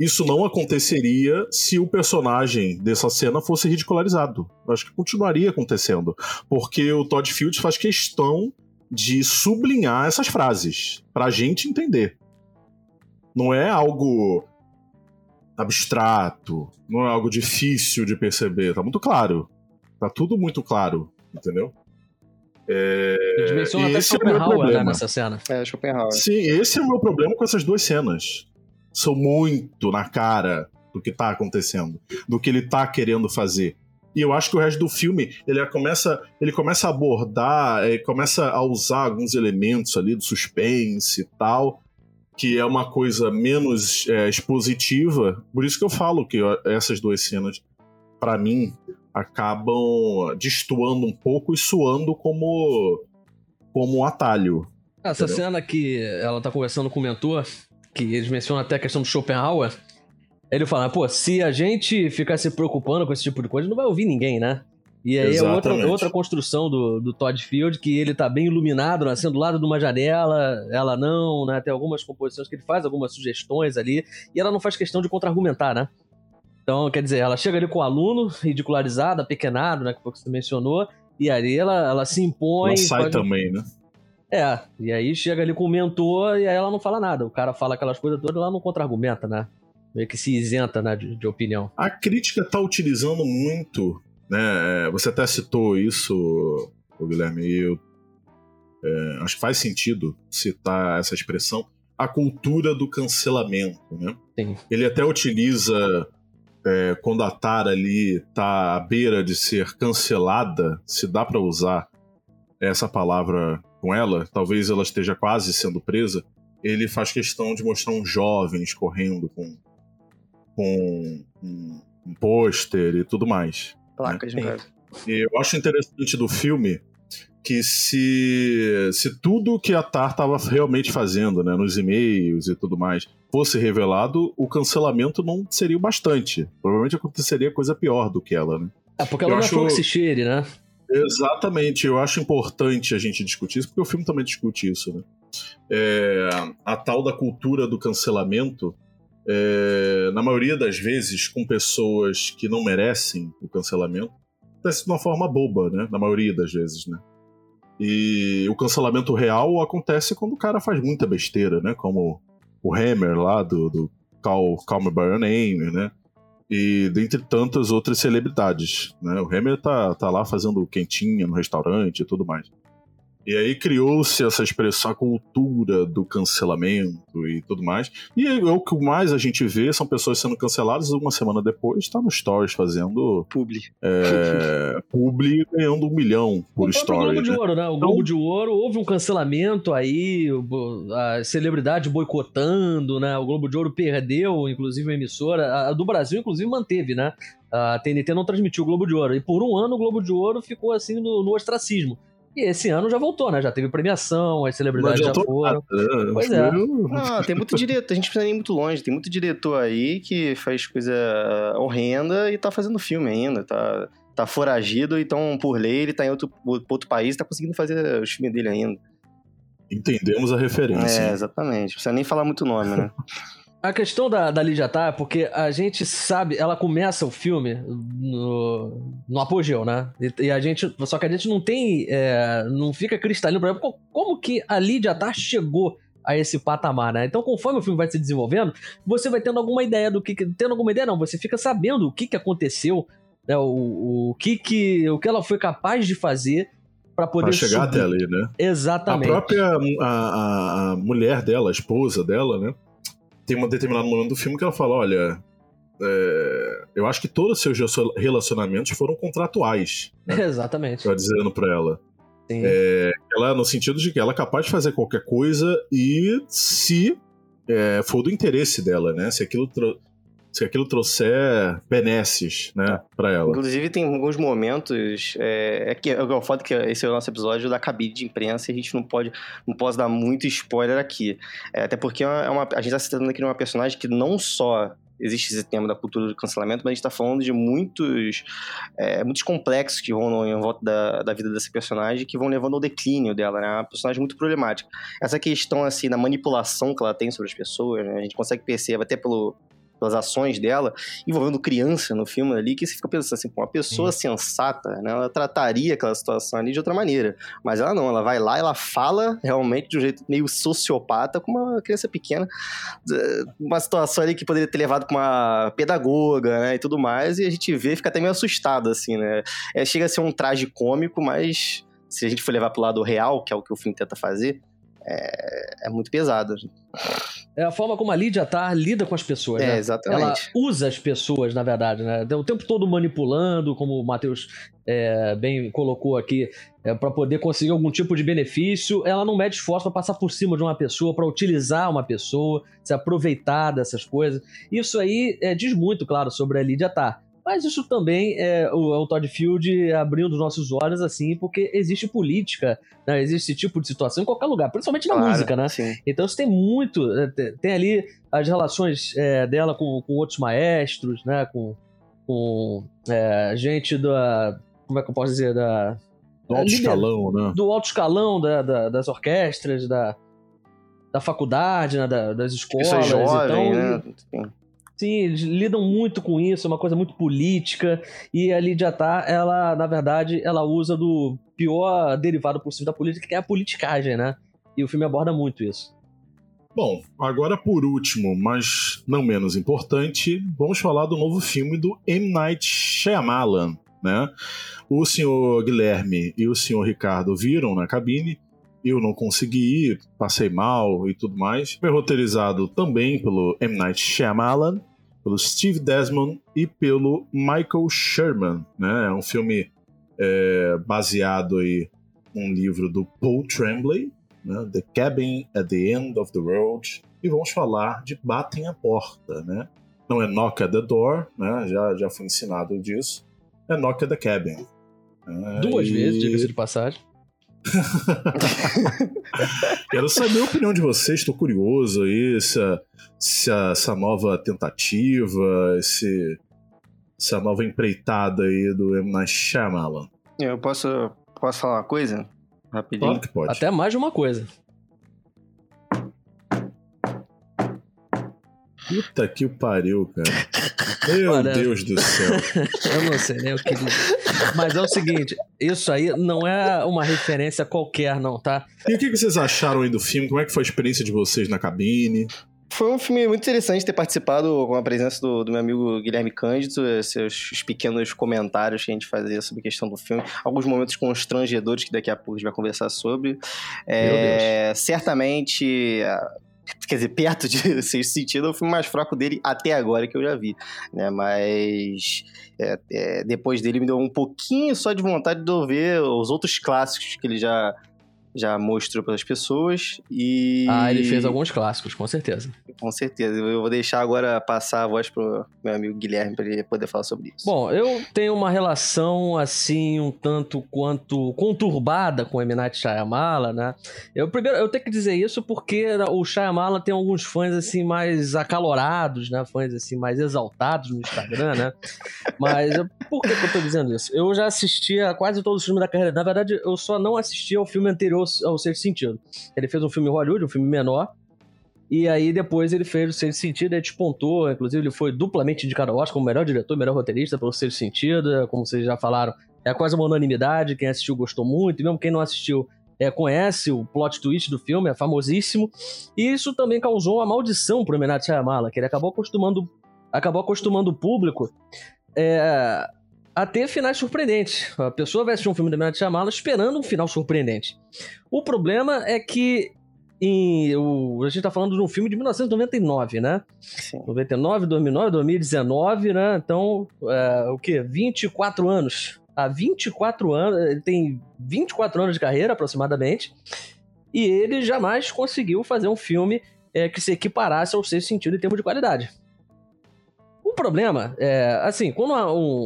isso não aconteceria se o personagem dessa cena fosse ridicularizado. Eu acho que continuaria acontecendo, porque o Todd Field faz questão de sublinhar essas frases pra gente entender. Não é algo abstrato, não é algo difícil de perceber, tá muito claro. Tá tudo muito claro, entendeu? Ele menciona até Schopenhauer, né, nessa cena. Schopenhauer. Sim, esse é o meu problema com essas duas cenas. São muito na cara do que tá acontecendo, do que ele tá querendo fazer. E eu acho que o resto do filme, ele começa a abordar, começa a usar alguns elementos ali do suspense e tal, que é uma coisa menos expositiva. Por isso que eu falo que essas duas cenas, pra mim, acabam destoando um pouco e soando como um atalho. Essa cena que ela tá conversando com o mentor, que eles mencionam até a questão do Schopenhauer, ele fala, se a gente ficar se preocupando com esse tipo de coisa, não vai ouvir ninguém, né? E aí é outra construção do Todd Field, que ele tá bem iluminado, né, sendo do lado de uma janela, ela não, né? Tem algumas composições que ele faz, algumas sugestões ali, e ela não faz questão de contra-argumentar, né? Então, quer dizer, ela chega ali com o aluno, ridicularizada, pequenado, né, que foi o que você mencionou, e aí ela se impõe... Ela sai também, né? E aí chega ali com o mentor e aí ela não fala nada. O cara fala aquelas coisas todas e ela não contra-argumenta, né? Meio que se isenta, né, de opinião. A crítica tá utilizando muito, né? Você até citou isso, Guilherme, e eu acho que faz sentido citar essa expressão, a cultura do cancelamento, né? Sim. Ele até utiliza... quando a Tár ali tá à beira de ser cancelada, se dá pra usar essa palavra com ela, talvez ela esteja quase sendo presa, ele faz questão de mostrar um jovem correndo com um pôster e tudo mais. Placas, né? E eu acho interessante do filme que se tudo que a Tár estava realmente fazendo, né, nos e-mails e tudo mais, fosse revelado, o cancelamento não seria o bastante. Provavelmente aconteceria coisa pior do que ela, né? Porque ela não é flor que se cheire, né? Exatamente. Eu acho importante a gente discutir isso, porque o filme também discute isso, né? A tal da cultura do cancelamento, na maioria das vezes, com pessoas que não merecem o cancelamento, acontece de uma forma boba, né? Na maioria das vezes, né? E o cancelamento real acontece quando o cara faz muita besteira, né? Como o Hammer lá do Call Me By Your Name, né? E dentre tantas outras celebridades, né? O Hammer tá lá fazendo quentinha no restaurante e tudo mais. E aí criou-se essa expressão, a cultura do cancelamento e tudo mais. E o que mais a gente vê são pessoas sendo canceladas, uma semana depois tá no Stories fazendo... Publi ganhando 1 milhão por Stories. O Globo de Ouro, né? O Globo de Ouro, houve um cancelamento aí, a celebridade boicotando, né? O Globo de Ouro perdeu, inclusive, a emissora. A do Brasil, inclusive, manteve, né? A TNT não transmitiu o Globo de Ouro. E por um ano o Globo de Ouro ficou assim no ostracismo. E esse ano já voltou, né? Já teve premiação, as celebridades já foram. Nada. Pois é. Tem muito diretor, a gente precisa ir muito longe. Tem muito diretor aí que faz coisa horrenda e tá fazendo filme ainda. Tá foragido, então por lei ele tá em outro país e tá conseguindo fazer os filmes dele ainda. Entendemos a referência. É, exatamente. Não precisa nem falar muito nome, né? A questão da Lydia Tár, porque a gente sabe, ela começa o filme no apogeu, né? E a gente, só que a gente não tem, não fica cristalino pra como que a Lydia Tár chegou a esse patamar, né? Então, conforme o filme vai se desenvolvendo, você vai tendo alguma ideia do que... Tendo alguma ideia, não. Você fica sabendo o que aconteceu, né? O que ela foi capaz de fazer pra poder chegar subir até ali, né? Exatamente. A própria a mulher dela, a esposa dela, né? Tem um determinado momento do filme que ela fala, olha, eu acho que todos os seus relacionamentos foram contratuais. Né? Exatamente. Tá dizendo pra ela. Sim. Ela, no sentido de que ela é capaz de fazer qualquer coisa e se for do interesse dela, né? Se aquilo trouxer benesses, né, pra ela. Inclusive, tem alguns momentos... eu falo que esse é o nosso episódio da cabine de imprensa e a gente não pode dar muito spoiler aqui. Até porque a gente tá citando aqui uma personagem que não só existe esse tema da cultura do cancelamento, mas a gente tá falando de muitos complexos que rondam em volta da vida dessa personagem, que vão levando ao declínio dela, né? É uma personagem muito problemática. Essa questão, assim, da manipulação que ela tem sobre as pessoas, né? A gente consegue perceber até pelas ações dela, envolvendo criança no filme ali, que você fica pensando assim, pô, uma pessoa sensata, né, ela trataria aquela situação ali de outra maneira, mas ela não, ela vai lá, ela fala realmente de um jeito meio sociopata com uma criança pequena, uma situação ali que poderia ter levado com uma pedagoga, né, e tudo mais, e a gente vê, fica até meio assustado, assim, né, chega a ser um traje cômico, mas se a gente for levar pro lado real, que é o que o filme tenta fazer, é muito pesado. É a forma como a Lydia Tár lida com as pessoas, né? Exatamente. Ela usa as pessoas, na verdade, né? O tempo todo manipulando, como o Matheus bem colocou aqui, para poder conseguir algum tipo de benefício. Ela não mede esforço para passar por cima de uma pessoa, para utilizar uma pessoa, se aproveitar dessas coisas. Isso aí diz muito, claro, sobre a Lydia Tár. Mas isso também é o Todd Field abrindo os nossos olhos, assim, porque existe política, né? Existe esse tipo de situação em qualquer lugar, principalmente na música, né? Sim. Então isso tem muito, tem ali as relações dela com outros maestros, né? Com gente da... Como é que eu posso dizer? Do alto escalão, né? Do alto escalão das orquestras, da faculdade, né? Das escolas. Pessoas jovens, então, né? Sim, eles lidam muito com isso, é uma coisa muito política, e a Lydia Tár, ela, na verdade, ela usa do pior derivado possível da política, que é a politicagem, né? E o filme aborda muito isso. Bom, agora por último, mas não menos importante, vamos falar do novo filme do M. Night Shyamalan, né? O senhor Guilherme e o senhor Ricardo viram na cabine, eu não consegui ir, passei mal e tudo mais. Foi roteirizado também pelo M. Night Shyamalan, pelo Steve Desmond e pelo Michael Sherman, né? É um filme baseado em um livro do Paul Tremblay, né? The Cabin at the End of the World. E vamos falar de Batem à Porta, né? Não é Knock at the Door, né? Já fui ensinado disso. É Knock at the Cabin. Duas vezes, diga-se de passagem. Quero saber a opinião de vocês, estou curioso aí, essa nova tentativa, essa nova empreitada aí do M. Night Shyamalan. Eu posso falar uma coisa? Rapidinho. Claro que pode. Até mais de uma coisa. Puta que pariu, cara. Meu Deus do céu. Eu não sei nem o que dizer. Mas é o seguinte, isso aí não é uma referência qualquer, não, tá? E o que vocês acharam aí do filme? Como é que foi a experiência de vocês na cabine? Foi um filme muito interessante ter participado com a presença do meu amigo Guilherme Cândido, seus pequenos comentários que a gente fazia sobre a questão do filme, alguns momentos constrangedores que daqui a pouco a gente vai conversar sobre. Meu Deus. Certamente... Quer dizer, perto de Sexto Sentido, é o filme mais fraco dele até agora que eu já vi, né? Mas depois dele me deu um pouquinho só de vontade de eu ver os outros clássicos que ele já mostrou para as pessoas e... Ah, ele fez alguns clássicos, com certeza. Com certeza. Eu vou deixar agora passar a voz pro meu amigo Guilherme para ele poder falar sobre isso. Bom, eu tenho uma relação, assim, um tanto quanto conturbada com o M. Night Shyamalan, né? Primeiro, eu tenho que dizer isso porque o Shyamalan tem alguns fãs, assim, mais acalorados, né? Fãs, assim, mais exaltados no Instagram, né? Mas por que eu tô dizendo isso? Eu já assisti a quase todos os filmes da carreira. Na verdade, eu só não assisti ao filme anterior anterior ao Sexto Sentido. Ele fez um filme em Hollywood, um filme menor, e aí depois ele fez o Sexto Sentido, ele despontou, inclusive ele foi duplamente indicado ao Oscar como melhor diretor, melhor roteirista pelo Sexto Sentido, como vocês já falaram, é quase uma unanimidade, quem assistiu gostou muito, e mesmo quem não assistiu conhece o plot twist do filme, é famosíssimo, e isso também causou uma maldição pro M. Night Shyamalan, que ele acabou acostumando o público a ter finais surpreendentes. A pessoa vai assistir um filme do M. Night Shyamalan esperando um final surpreendente. O problema é que a gente tá falando de um filme de 1999, né? Sim. 99, 2009, 2019, né? Então, 24 anos. Há 24 anos, ele tem 24 anos de carreira, aproximadamente, e ele jamais conseguiu fazer um filme que se equiparasse ao Sexto Sentido em termos de qualidade. O problema é, assim, quando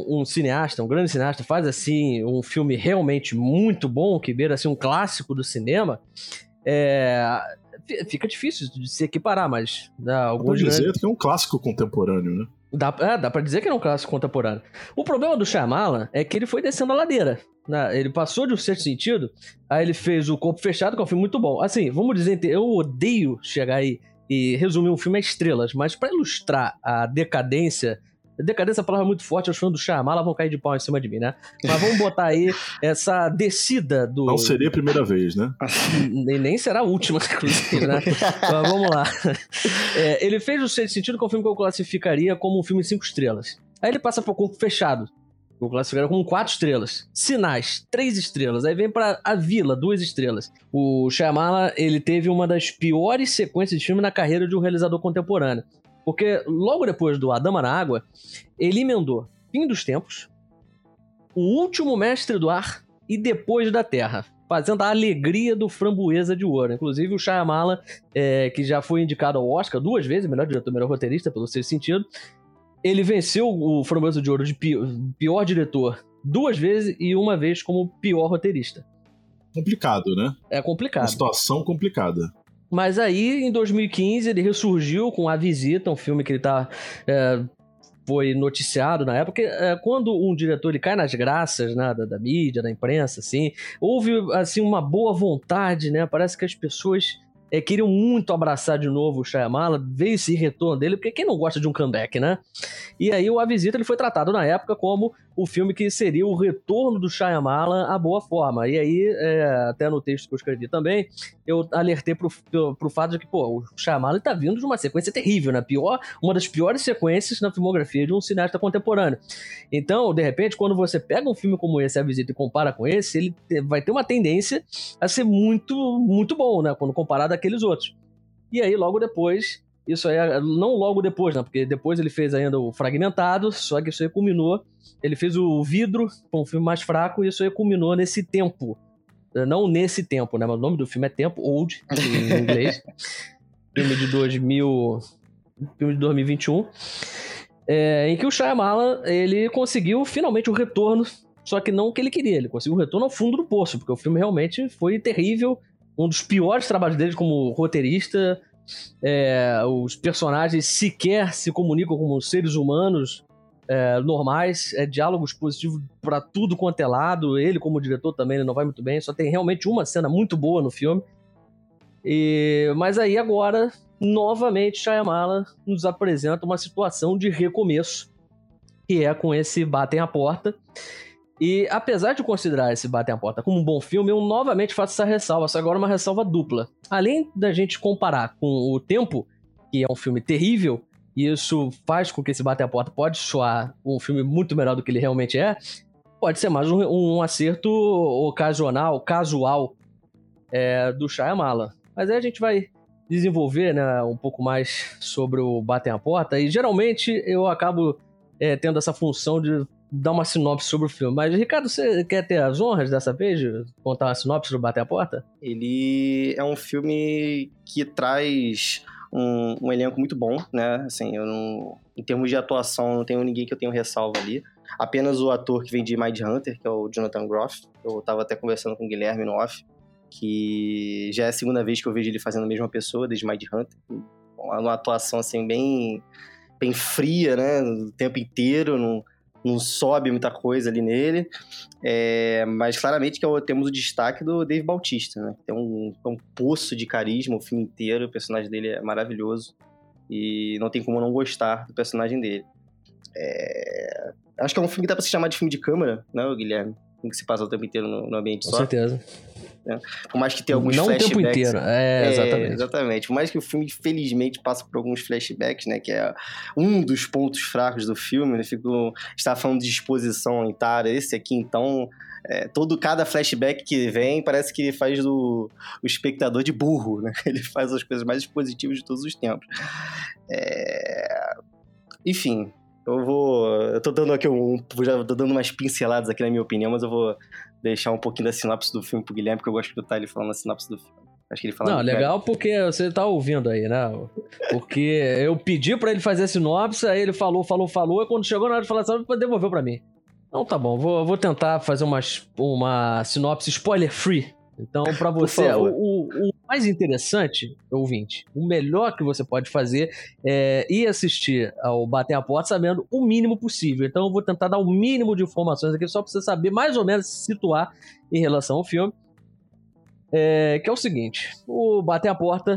um cineasta, um grande cineasta, faz, assim, um filme realmente muito bom, que beira, assim, um clássico do cinema, fica difícil de se equiparar, mas... Dá pra dizer que é um clássico contemporâneo, né? Dá pra dizer que é um clássico contemporâneo. O problema do Shyamalan é que ele foi descendo a ladeira, né? Ele passou de um Sexto Sentido, aí ele fez O Corpo Fechado, que é um filme muito bom. Assim, vamos dizer, eu odeio chegar aí e resumir um filme a estrelas, mas pra ilustrar a decadência... Decadência é uma palavra muito forte, os fãs do Shyamalan vão cair de pau em cima de mim, né? Mas vamos botar aí essa descida do... Não seria a primeira vez, né? Nem será a última, inclusive, né? Mas vamos lá. Ele fez o Sexto Sentido, que é um filme que eu classificaria como um filme de 5 estrelas. Aí ele passa pro Corpo Fechado, que eu classificaria como 4 estrelas. Sinais, 3 estrelas. Aí vem pra A Vila, 2 estrelas. O Shyamalan, ele teve uma das piores sequências de filme na carreira de um realizador contemporâneo. Porque logo depois do A Dama na Água, ele emendou Fim dos Tempos, O Último Mestre do Ar e Depois da Terra, fazendo a alegria do Framboesa de Ouro. Inclusive o Shyamalan, que já foi indicado ao Oscar 2 vezes, melhor diretor, melhor roteirista, pelo Sexto Sentido, ele venceu o Framboesa de Ouro de pior diretor 2 vezes e uma vez como pior roteirista. Complicado, né? É complicado. Uma situação complicada. Mas aí, em 2015, ele ressurgiu com A Visita, um filme que ele foi noticiado na época. Quando um diretor ele cai nas graças, né, da mídia, da imprensa, assim, houve assim, uma boa vontade, né? Parece que as pessoas queriam muito abraçar de novo o Shyamalan, ver esse retorno dele, porque quem não gosta de um comeback, né? E aí, o A Visita ele foi tratado na época como o filme que seria o retorno do Shyamalan à boa forma. E aí, até no texto que eu escrevi também, eu alertei pro fato de que, o Shyamalan tá vindo de uma sequência terrível, né? Uma das piores sequências na filmografia de um cineasta contemporâneo. Então, de repente, quando você pega um filme como esse, A Visita, e compara com esse, ele vai ter uma tendência a ser muito, muito bom, né? Quando comparado a aqueles outros. E aí, logo depois, isso aí, não logo depois, né? Porque depois ele fez ainda o Fragmentado, só que isso aí culminou. Ele fez o Vidro, um filme mais fraco, e isso aí culminou nesse Tempo. Não nesse tempo, né? Mas o nome do filme é Tempo, Old, em inglês. Filme de 2021. Em que o Shyamalan, ele conseguiu finalmente o retorno, só que não o que ele queria. Ele conseguiu o retorno ao fundo do poço, porque o filme realmente foi terrível. Um dos piores trabalhos dele como roteirista. Os personagens sequer se comunicam como seres humanos normais. Diálogos positivos pra tudo quanto é lado. Ele, como diretor, também ele não vai muito bem. Só tem realmente uma cena muito boa no filme. Mas aí agora, novamente, Shyamalan nos apresenta uma situação de recomeço, que é com esse Batem à Porta. E apesar de considerar esse Batem à Porta como um bom filme, eu novamente faço essa ressalva, só agora uma ressalva dupla. Além da gente comparar com O Tempo, que é um filme terrível, e isso faz com que esse Batem à Porta pode soar um filme muito melhor do que ele realmente é, pode ser mais um acerto ocasional, casual do Shyamalan. Mas aí a gente vai desenvolver, né, um pouco mais sobre o Batem à Porta, e geralmente eu acabo tendo essa função de dar uma sinopse sobre o filme. Mas, Ricardo, você quer ter as honras dessa vez de contar uma sinopse do Batem à Porta? Ele é um filme que traz um elenco muito bom, né? Assim, eu não... Em termos de atuação, não tenho ninguém que eu tenho ressalva ali. Apenas o ator que vem de Mindhunter, que é o Jonathan Groff. Eu tava até conversando com o Guilherme no off, que já é a segunda vez que eu vejo ele fazendo a mesma pessoa, desde Mindhunter. Uma atuação, assim, bem fria, né? O tempo inteiro, não sobe muita coisa ali nele, mas claramente que temos o destaque do David Bautista, né? Tem um poço de carisma o filme inteiro, o personagem dele é maravilhoso e não tem como não gostar do personagem dele. Acho que é um filme que dá pra se chamar de filme de câmara, né, Guilherme? Tem que se passa o tempo inteiro no ambiente só. Com certeza. Por mais que tenha alguns flashbacks. Não o tempo inteiro, exatamente. Exatamente. Por mais que o filme, felizmente, passe por alguns flashbacks, né? Que é um dos pontos fracos do filme. Ele está falando de exposição em Tár. Esse aqui, então, cada flashback que vem parece que faz o espectador de burro, né? Ele faz as coisas mais expositivas de todos os tempos. Enfim... Eu tô dando aqui já tô dando umas pinceladas aqui na minha opinião, mas eu vou deixar um pouquinho da sinopse do filme pro Guilherme, porque eu gosto de escutar ele falando a sinopse do filme. Acho que ele fala. Não, legal cara. Porque você tá ouvindo aí, né? Porque eu pedi pra ele fazer a sinopse, aí ele falou, e quando chegou na hora de falar a sinopse, devolveu pra mim. Não, tá bom, vou tentar fazer uma sinopse spoiler-free. Então, pra você, o mais interessante, ouvinte, o melhor que você pode fazer é ir assistir ao Batem à Porta sabendo o mínimo possível. Então, eu vou tentar dar o mínimo de informações aqui, só pra você saber mais ou menos se situar em relação ao filme. Que é o seguinte, o Batem à Porta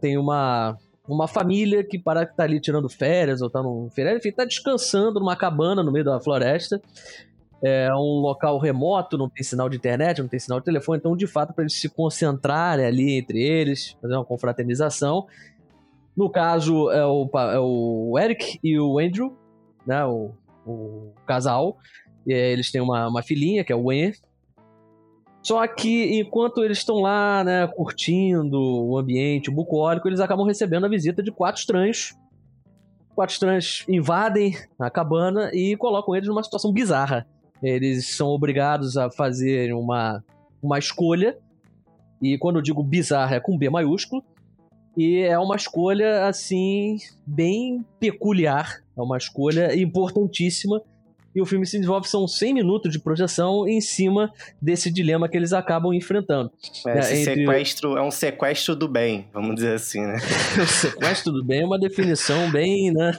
tem uma família que tá ali tirando férias, ou tá num feriado, enfim, tá descansando numa cabana no meio da floresta. É um local remoto, não tem sinal de internet, não tem sinal de telefone, então de fato para eles se concentrarem ali entre eles, fazer uma confraternização. No caso é o Eric e o Andrew, né, o casal, e eles têm uma filhinha que é o Gwen. Só que enquanto eles estão lá, né, curtindo o ambiente bucólico, eles acabam recebendo a visita de quatro estranhos. Quatro estranhos invadem a cabana e colocam eles numa situação bizarra. Eles são obrigados a fazer uma escolha, e quando eu digo bizarra é com B maiúsculo, e é uma escolha, assim, bem peculiar, é uma escolha importantíssima, e o filme se desenvolve, são 100 minutos de projeção em cima desse dilema que eles acabam enfrentando. Sequestro é um sequestro do bem, vamos dizer assim, né? O sequestro do bem é uma definição bem, né?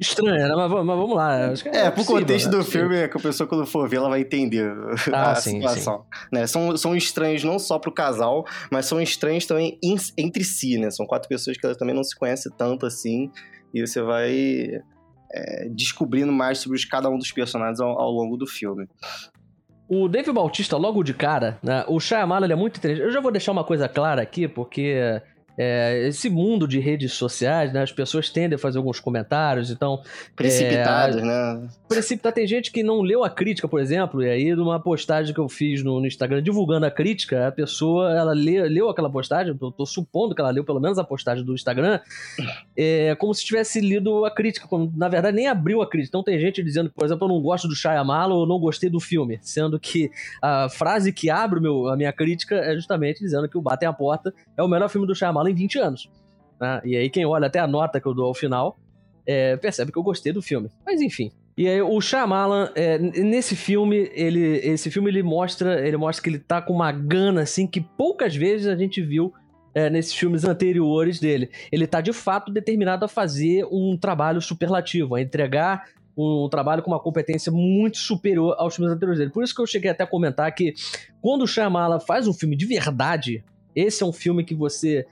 Estranha, né? Mas vamos lá. Acho que é pro contexto do filme, que a pessoa quando for ver, ela vai entender a situação. Sim. Né? São estranhos não só pro casal, mas são estranhos também entre si, né? São quatro pessoas que elas também não se conhecem tanto assim, e você vai descobrindo mais sobre cada um dos personagens ao longo do filme. O David Bautista, logo de cara, né? O Shyamalan, ele é muito inteligente. Eu já vou deixar uma coisa clara aqui, porque... esse mundo de redes sociais, né, as pessoas tendem a fazer alguns comentários, então... precipitados, né? Precipitado. Tem gente que não leu a crítica, por exemplo, e aí numa postagem que eu fiz no Instagram divulgando a crítica, a pessoa, ela leu aquela postagem, eu tô supondo que ela leu pelo menos a postagem do Instagram, como se tivesse lido a crítica, quando, na verdade, nem abriu a crítica. Então tem gente dizendo, por exemplo, eu não gosto do Shyamalan, eu não gostei do filme, sendo que a frase que abre a minha crítica é justamente dizendo que o Batem à Porta é o melhor filme do Shyamalan em 20 anos, né? E aí quem olha até a nota que eu dou ao final percebe que eu gostei do filme, mas enfim. E aí o Shyamalan, nesse filme, ele mostra que ele tá com uma gana assim que poucas vezes a gente viu nesses filmes anteriores dele. Ele tá de fato determinado a fazer um trabalho superlativo, a entregar um trabalho com uma competência muito superior aos filmes anteriores dele. Por isso que eu cheguei até a comentar que quando o Shyamalan faz um filme de verdade, esse é um filme que você...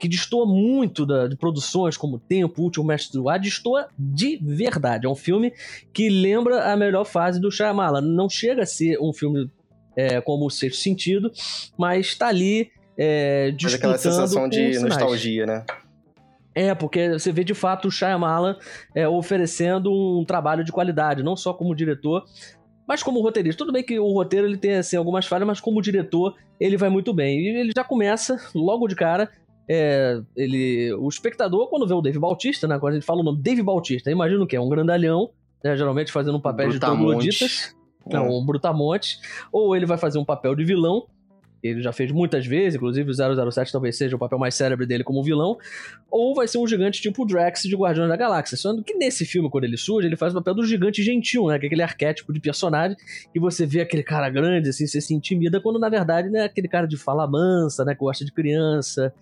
que destoa muito de produções como Tempo, Último Mestre do Ar, destoa de verdade. É um filme que lembra a melhor fase do Shyamalan. Não chega a ser um filme como o Sexto Sentido, mas está ali disputando. Mas aquela sensação de nostalgia, né? Porque você vê de fato o Shyamalan oferecendo um trabalho de qualidade, não só como diretor, mas como roteirista. Tudo bem que o roteiro ele tem assim, algumas falhas, mas como diretor ele vai muito bem. E ele já começa logo de cara... o espectador, quando vê o David Bautista, né, quando a gente fala o nome David Bautista, imagina o que é um grandalhão, né, geralmente fazendo um papel de trogloditas, um brutamonte, ou ele vai fazer um papel de vilão, ele já fez muitas vezes, inclusive o 007 talvez seja o papel mais célebre dele como vilão, ou vai ser um gigante tipo o Drax de Guardiões da Galáxia, sendo que nesse filme, quando ele surge, ele faz o papel do gigante gentil, né, que é aquele arquétipo de personagem que você vê aquele cara grande, assim, você se intimida, quando na verdade, né, aquele cara de fala mansa, né, que gosta de criança,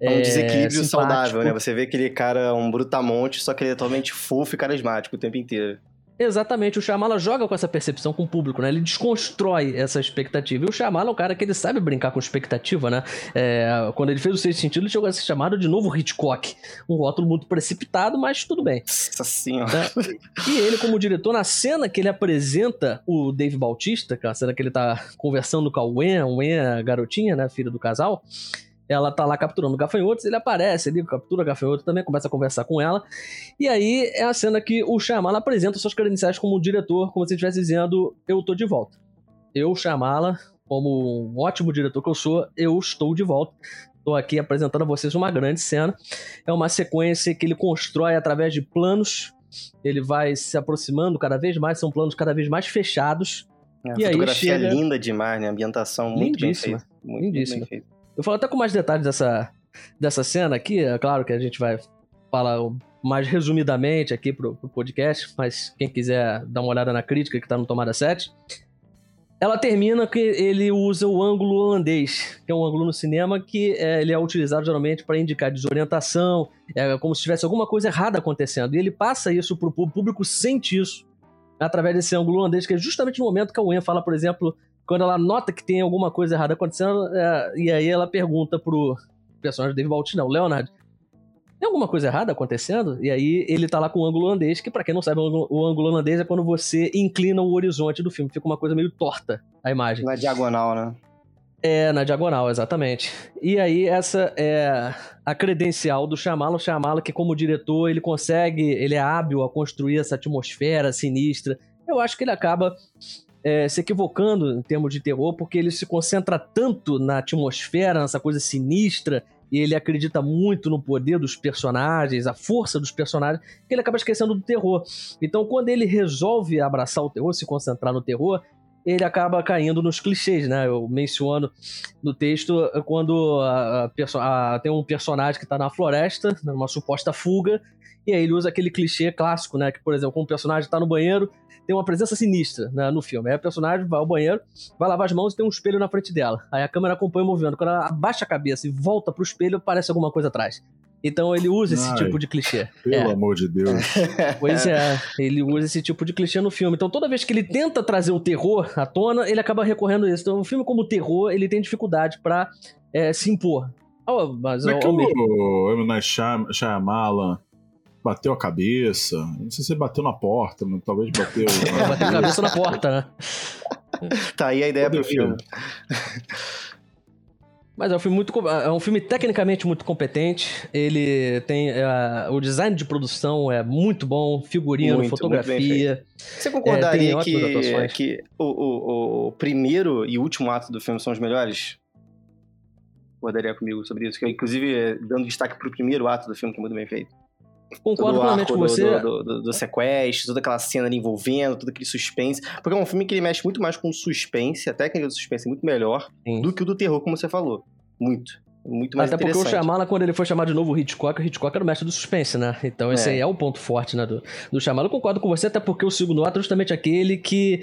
É um desequilíbrio saudável, né? Você vê aquele cara, um brutamonte, só que ele é totalmente fofo e carismático o tempo inteiro. Exatamente, o Shyamalan joga com essa percepção com o público, né? Ele desconstrói essa expectativa. E o Shyamalan é um cara que ele sabe brincar com expectativa, né? Quando ele fez o Sexto Sentido, ele chegou a ser chamado de novo Hitchcock. Um rótulo muito precipitado, mas tudo bem. Nossa senhora. E ele, como diretor, na cena que ele apresenta o David Bautista, que é a cena que ele tá conversando com a Wen, a garotinha, né? Filha do casal. Ela tá lá capturando gafanhotos, ele aparece ali, captura gafanhoto também, começa a conversar com ela. E aí é a cena que o Shyamalan apresenta suas credenciais como diretor, como se estivesse dizendo, eu tô de volta. Eu, Shyamalan, como um ótimo diretor que eu sou, eu estou de volta. Tô aqui apresentando a vocês uma grande cena. É uma sequência que ele constrói através de planos. Ele vai se aproximando cada vez mais, são planos cada vez mais fechados. E a fotografia aí chega... linda demais, né? A ambientação muito lindíssima, bem feita. Muito, lindíssima. Muito bem feita. Eu falo até com mais detalhes dessa cena aqui, é claro que a gente vai falar mais resumidamente aqui pro podcast, mas quem quiser dar uma olhada na crítica que tá no Tomada 7, ela termina que ele usa o ângulo holandês, que é um ângulo no cinema que ele é utilizado geralmente para indicar desorientação, é como se tivesse alguma coisa errada acontecendo, e ele passa isso pro público, sente isso através desse ângulo holandês, que é justamente no momento que a Wen fala, por exemplo... Quando ela nota que tem alguma coisa errada acontecendo, e aí ela pergunta pro personagem David Bautista, o Leonard, tem alguma coisa errada acontecendo? E aí ele tá lá com o ângulo holandês, que pra quem não sabe, o ângulo holandês é quando você inclina o horizonte do filme, fica uma coisa meio torta a imagem. Na diagonal, né? Na diagonal, exatamente. E aí essa é a credencial do Shyamalan, que como diretor ele consegue, ele é hábil a construir essa atmosfera sinistra. Eu acho que ele acaba... se equivocando em termos de terror, porque ele se concentra tanto na atmosfera, nessa coisa sinistra, e ele acredita muito no poder dos personagens, a força dos personagens, que ele acaba esquecendo do terror. Então, quando ele resolve abraçar o terror, se concentrar no terror, ele acaba caindo nos clichês, né? Eu menciono no texto quando tem um personagem que está na floresta, numa suposta fuga, e aí ele usa aquele clichê clássico, né? Que, por exemplo, quando o personagem está no banheiro, tem uma presença sinistra, né, no filme. Aí a personagem vai ao banheiro, vai lavar as mãos e tem um espelho na frente dela. Aí a câmera acompanha o movimento. Quando ela abaixa a cabeça e volta pro espelho, aparece alguma coisa atrás. Então ele usa esse tipo de clichê. Pelo amor de Deus. Pois é, ele usa esse tipo de clichê no filme. Então toda vez que ele tenta trazer o terror à tona, ele acaba recorrendo a isso. Então um filme como o terror, ele tem dificuldade pra se impor. Mas o M. Night Shyamalan... bateu a cabeça, não sei se bateu na porta, mas talvez bateu... bateu a cabeça na porta, né? Tá aí a ideia pro filme. Mas é um filme tecnicamente muito competente, ele tem... o design de produção é muito bom, figurino, fotografia... Você concordaria que o primeiro e último ato do filme são os melhores? Concordaria comigo sobre isso? Que eu, inclusive, dando destaque pro primeiro ato do filme, que é muito bem feito. Concordo plenamente com você. Do sequestro, toda aquela cena ali envolvendo, todo aquele suspense. Porque é um filme que ele mexe muito mais com suspense, a técnica do suspense é muito melhor do que o do terror, como você falou. Muito mais até interessante. Até porque o Shyamalan, quando ele foi chamado de novo o Hitchcock era o mestre do suspense, né? Então esse aí é o ponto forte, né, do Shyamalan. Eu concordo com você, até porque o segundo ato é justamente aquele que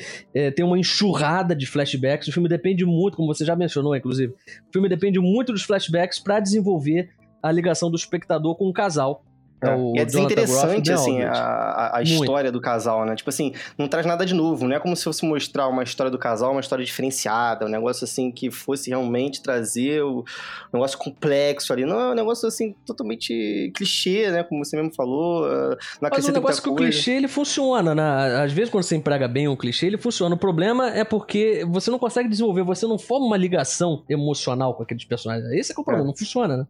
tem uma enxurrada de flashbacks. O filme depende muito, como você já mencionou, inclusive. O filme depende muito dos flashbacks pra desenvolver a ligação do espectador com o casal. E é desinteressante, assim, a história do casal, né? Tipo assim, não traz nada de novo. Não é como se fosse mostrar uma história do casal, uma história diferenciada, um negócio assim que fosse realmente trazer um negócio complexo ali. Não, é um negócio assim totalmente clichê, né? Como você mesmo falou. Mas o negócio que o clichê, ele funciona, né? Às vezes quando você emprega bem um clichê, ele funciona. O problema é porque você não consegue desenvolver, você não forma uma ligação emocional com aqueles personagens. Esse é o problema, não funciona, né?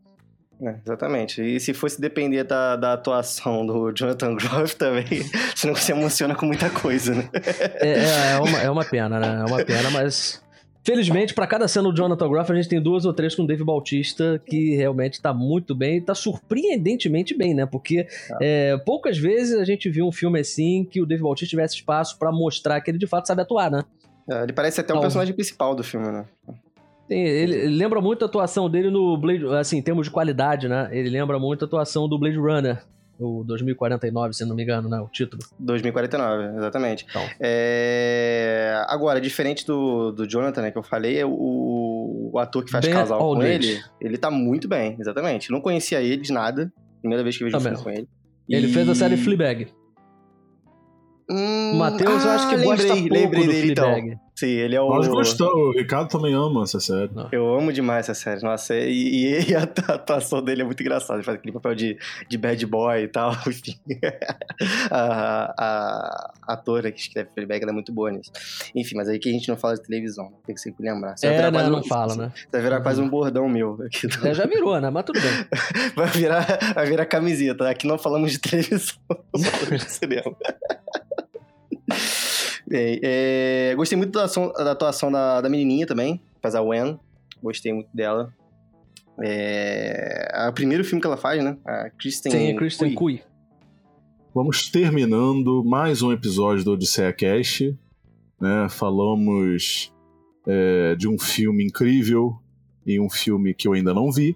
Exatamente, e se fosse depender da atuação do Jonathan Groff também, senão você emociona com muita coisa, né? É uma pena, né? É uma pena, mas felizmente pra cada cena do Jonathan Groff a gente tem duas ou três com o David Bautista, que realmente tá muito bem, tá surpreendentemente bem, né? Porque poucas vezes a gente viu um filme assim que o David Bautista tivesse espaço pra mostrar que ele de fato sabe atuar, né? Ele parece até o personagem principal do filme, né? Ele lembra muito a atuação dele no Blade, assim, em termos de qualidade, né? Ele lembra muito a atuação do Blade Runner, O 2049, se não me engano, né? O título. 2049, exatamente. Então. Agora, diferente do Jonathan, né, que eu falei, o ator que faz casal com ele tá muito bem, exatamente. Não conhecia ele de nada, primeira vez que eu vejo um filme com ele. Ele fez a série Fleabag. Matheus, eu acho que lembrei dele, então. Sim, ele é o... Nós gostamos, o Ricardo também ama essa série. Não. Eu amo demais essa série, nossa, e a atuação dele é muito engraçada, ele faz aquele papel de bad boy e tal, enfim. A atora que escreve Fleabag, ela é muito boa nisso. Enfim, mas aí que a gente não fala de televisão, tem que sempre lembrar. Não fala, né? Vai virar quase um bordão meu. Aqui do... Já virou, né? Mas tudo bem. Vai virar camiseta, aqui não falamos de televisão, só falamos de cinema. Gostei muito da atuação da menininha também, faz a Wen. Gostei muito dela. É o primeiro filme que ela faz, né? A Kristen Cui. Vamos terminando mais um episódio do Odisseia Cast, né? Falamos de um filme incrível e um filme que eu ainda não vi.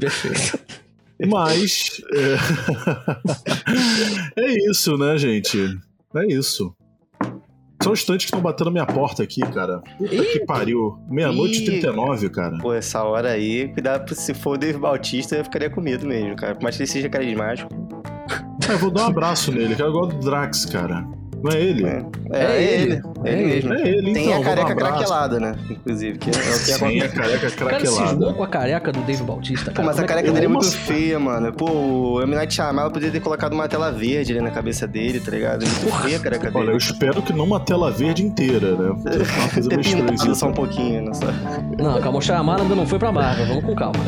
Perfeito. Mas é isso, né, gente? É isso. São os tantos que estão batendo a minha porta aqui, cara. Puta que pariu. 12h39 39, cara. Pô, essa hora aí, cuidado, se for o David Bautista, eu ficaria com medo mesmo, cara. Por mais que ele seja carismático. Eu vou dar um abraço nele, que eu gosto do Drax, cara. Não é ele? É ele. É ele mesmo. É ele, tem então, a careca craquelada, né? Inclusive, que é o que acontece. Tem a careca craquelada. Cara, cismou com a careca do David Bautista, cara. Pô, mas a careca dele é muito feia, mano. Pô, o M. Night Shyamalan poderia ter colocado uma tela verde ali na cabeça dele, tá ligado? É muito feia a careca dele. Olha, eu espero que não uma tela verde inteira, né? Ter pintado só um pouquinho, né? Não, calma, o Shyamalan ainda não foi pra Marvel. Vamos com calma.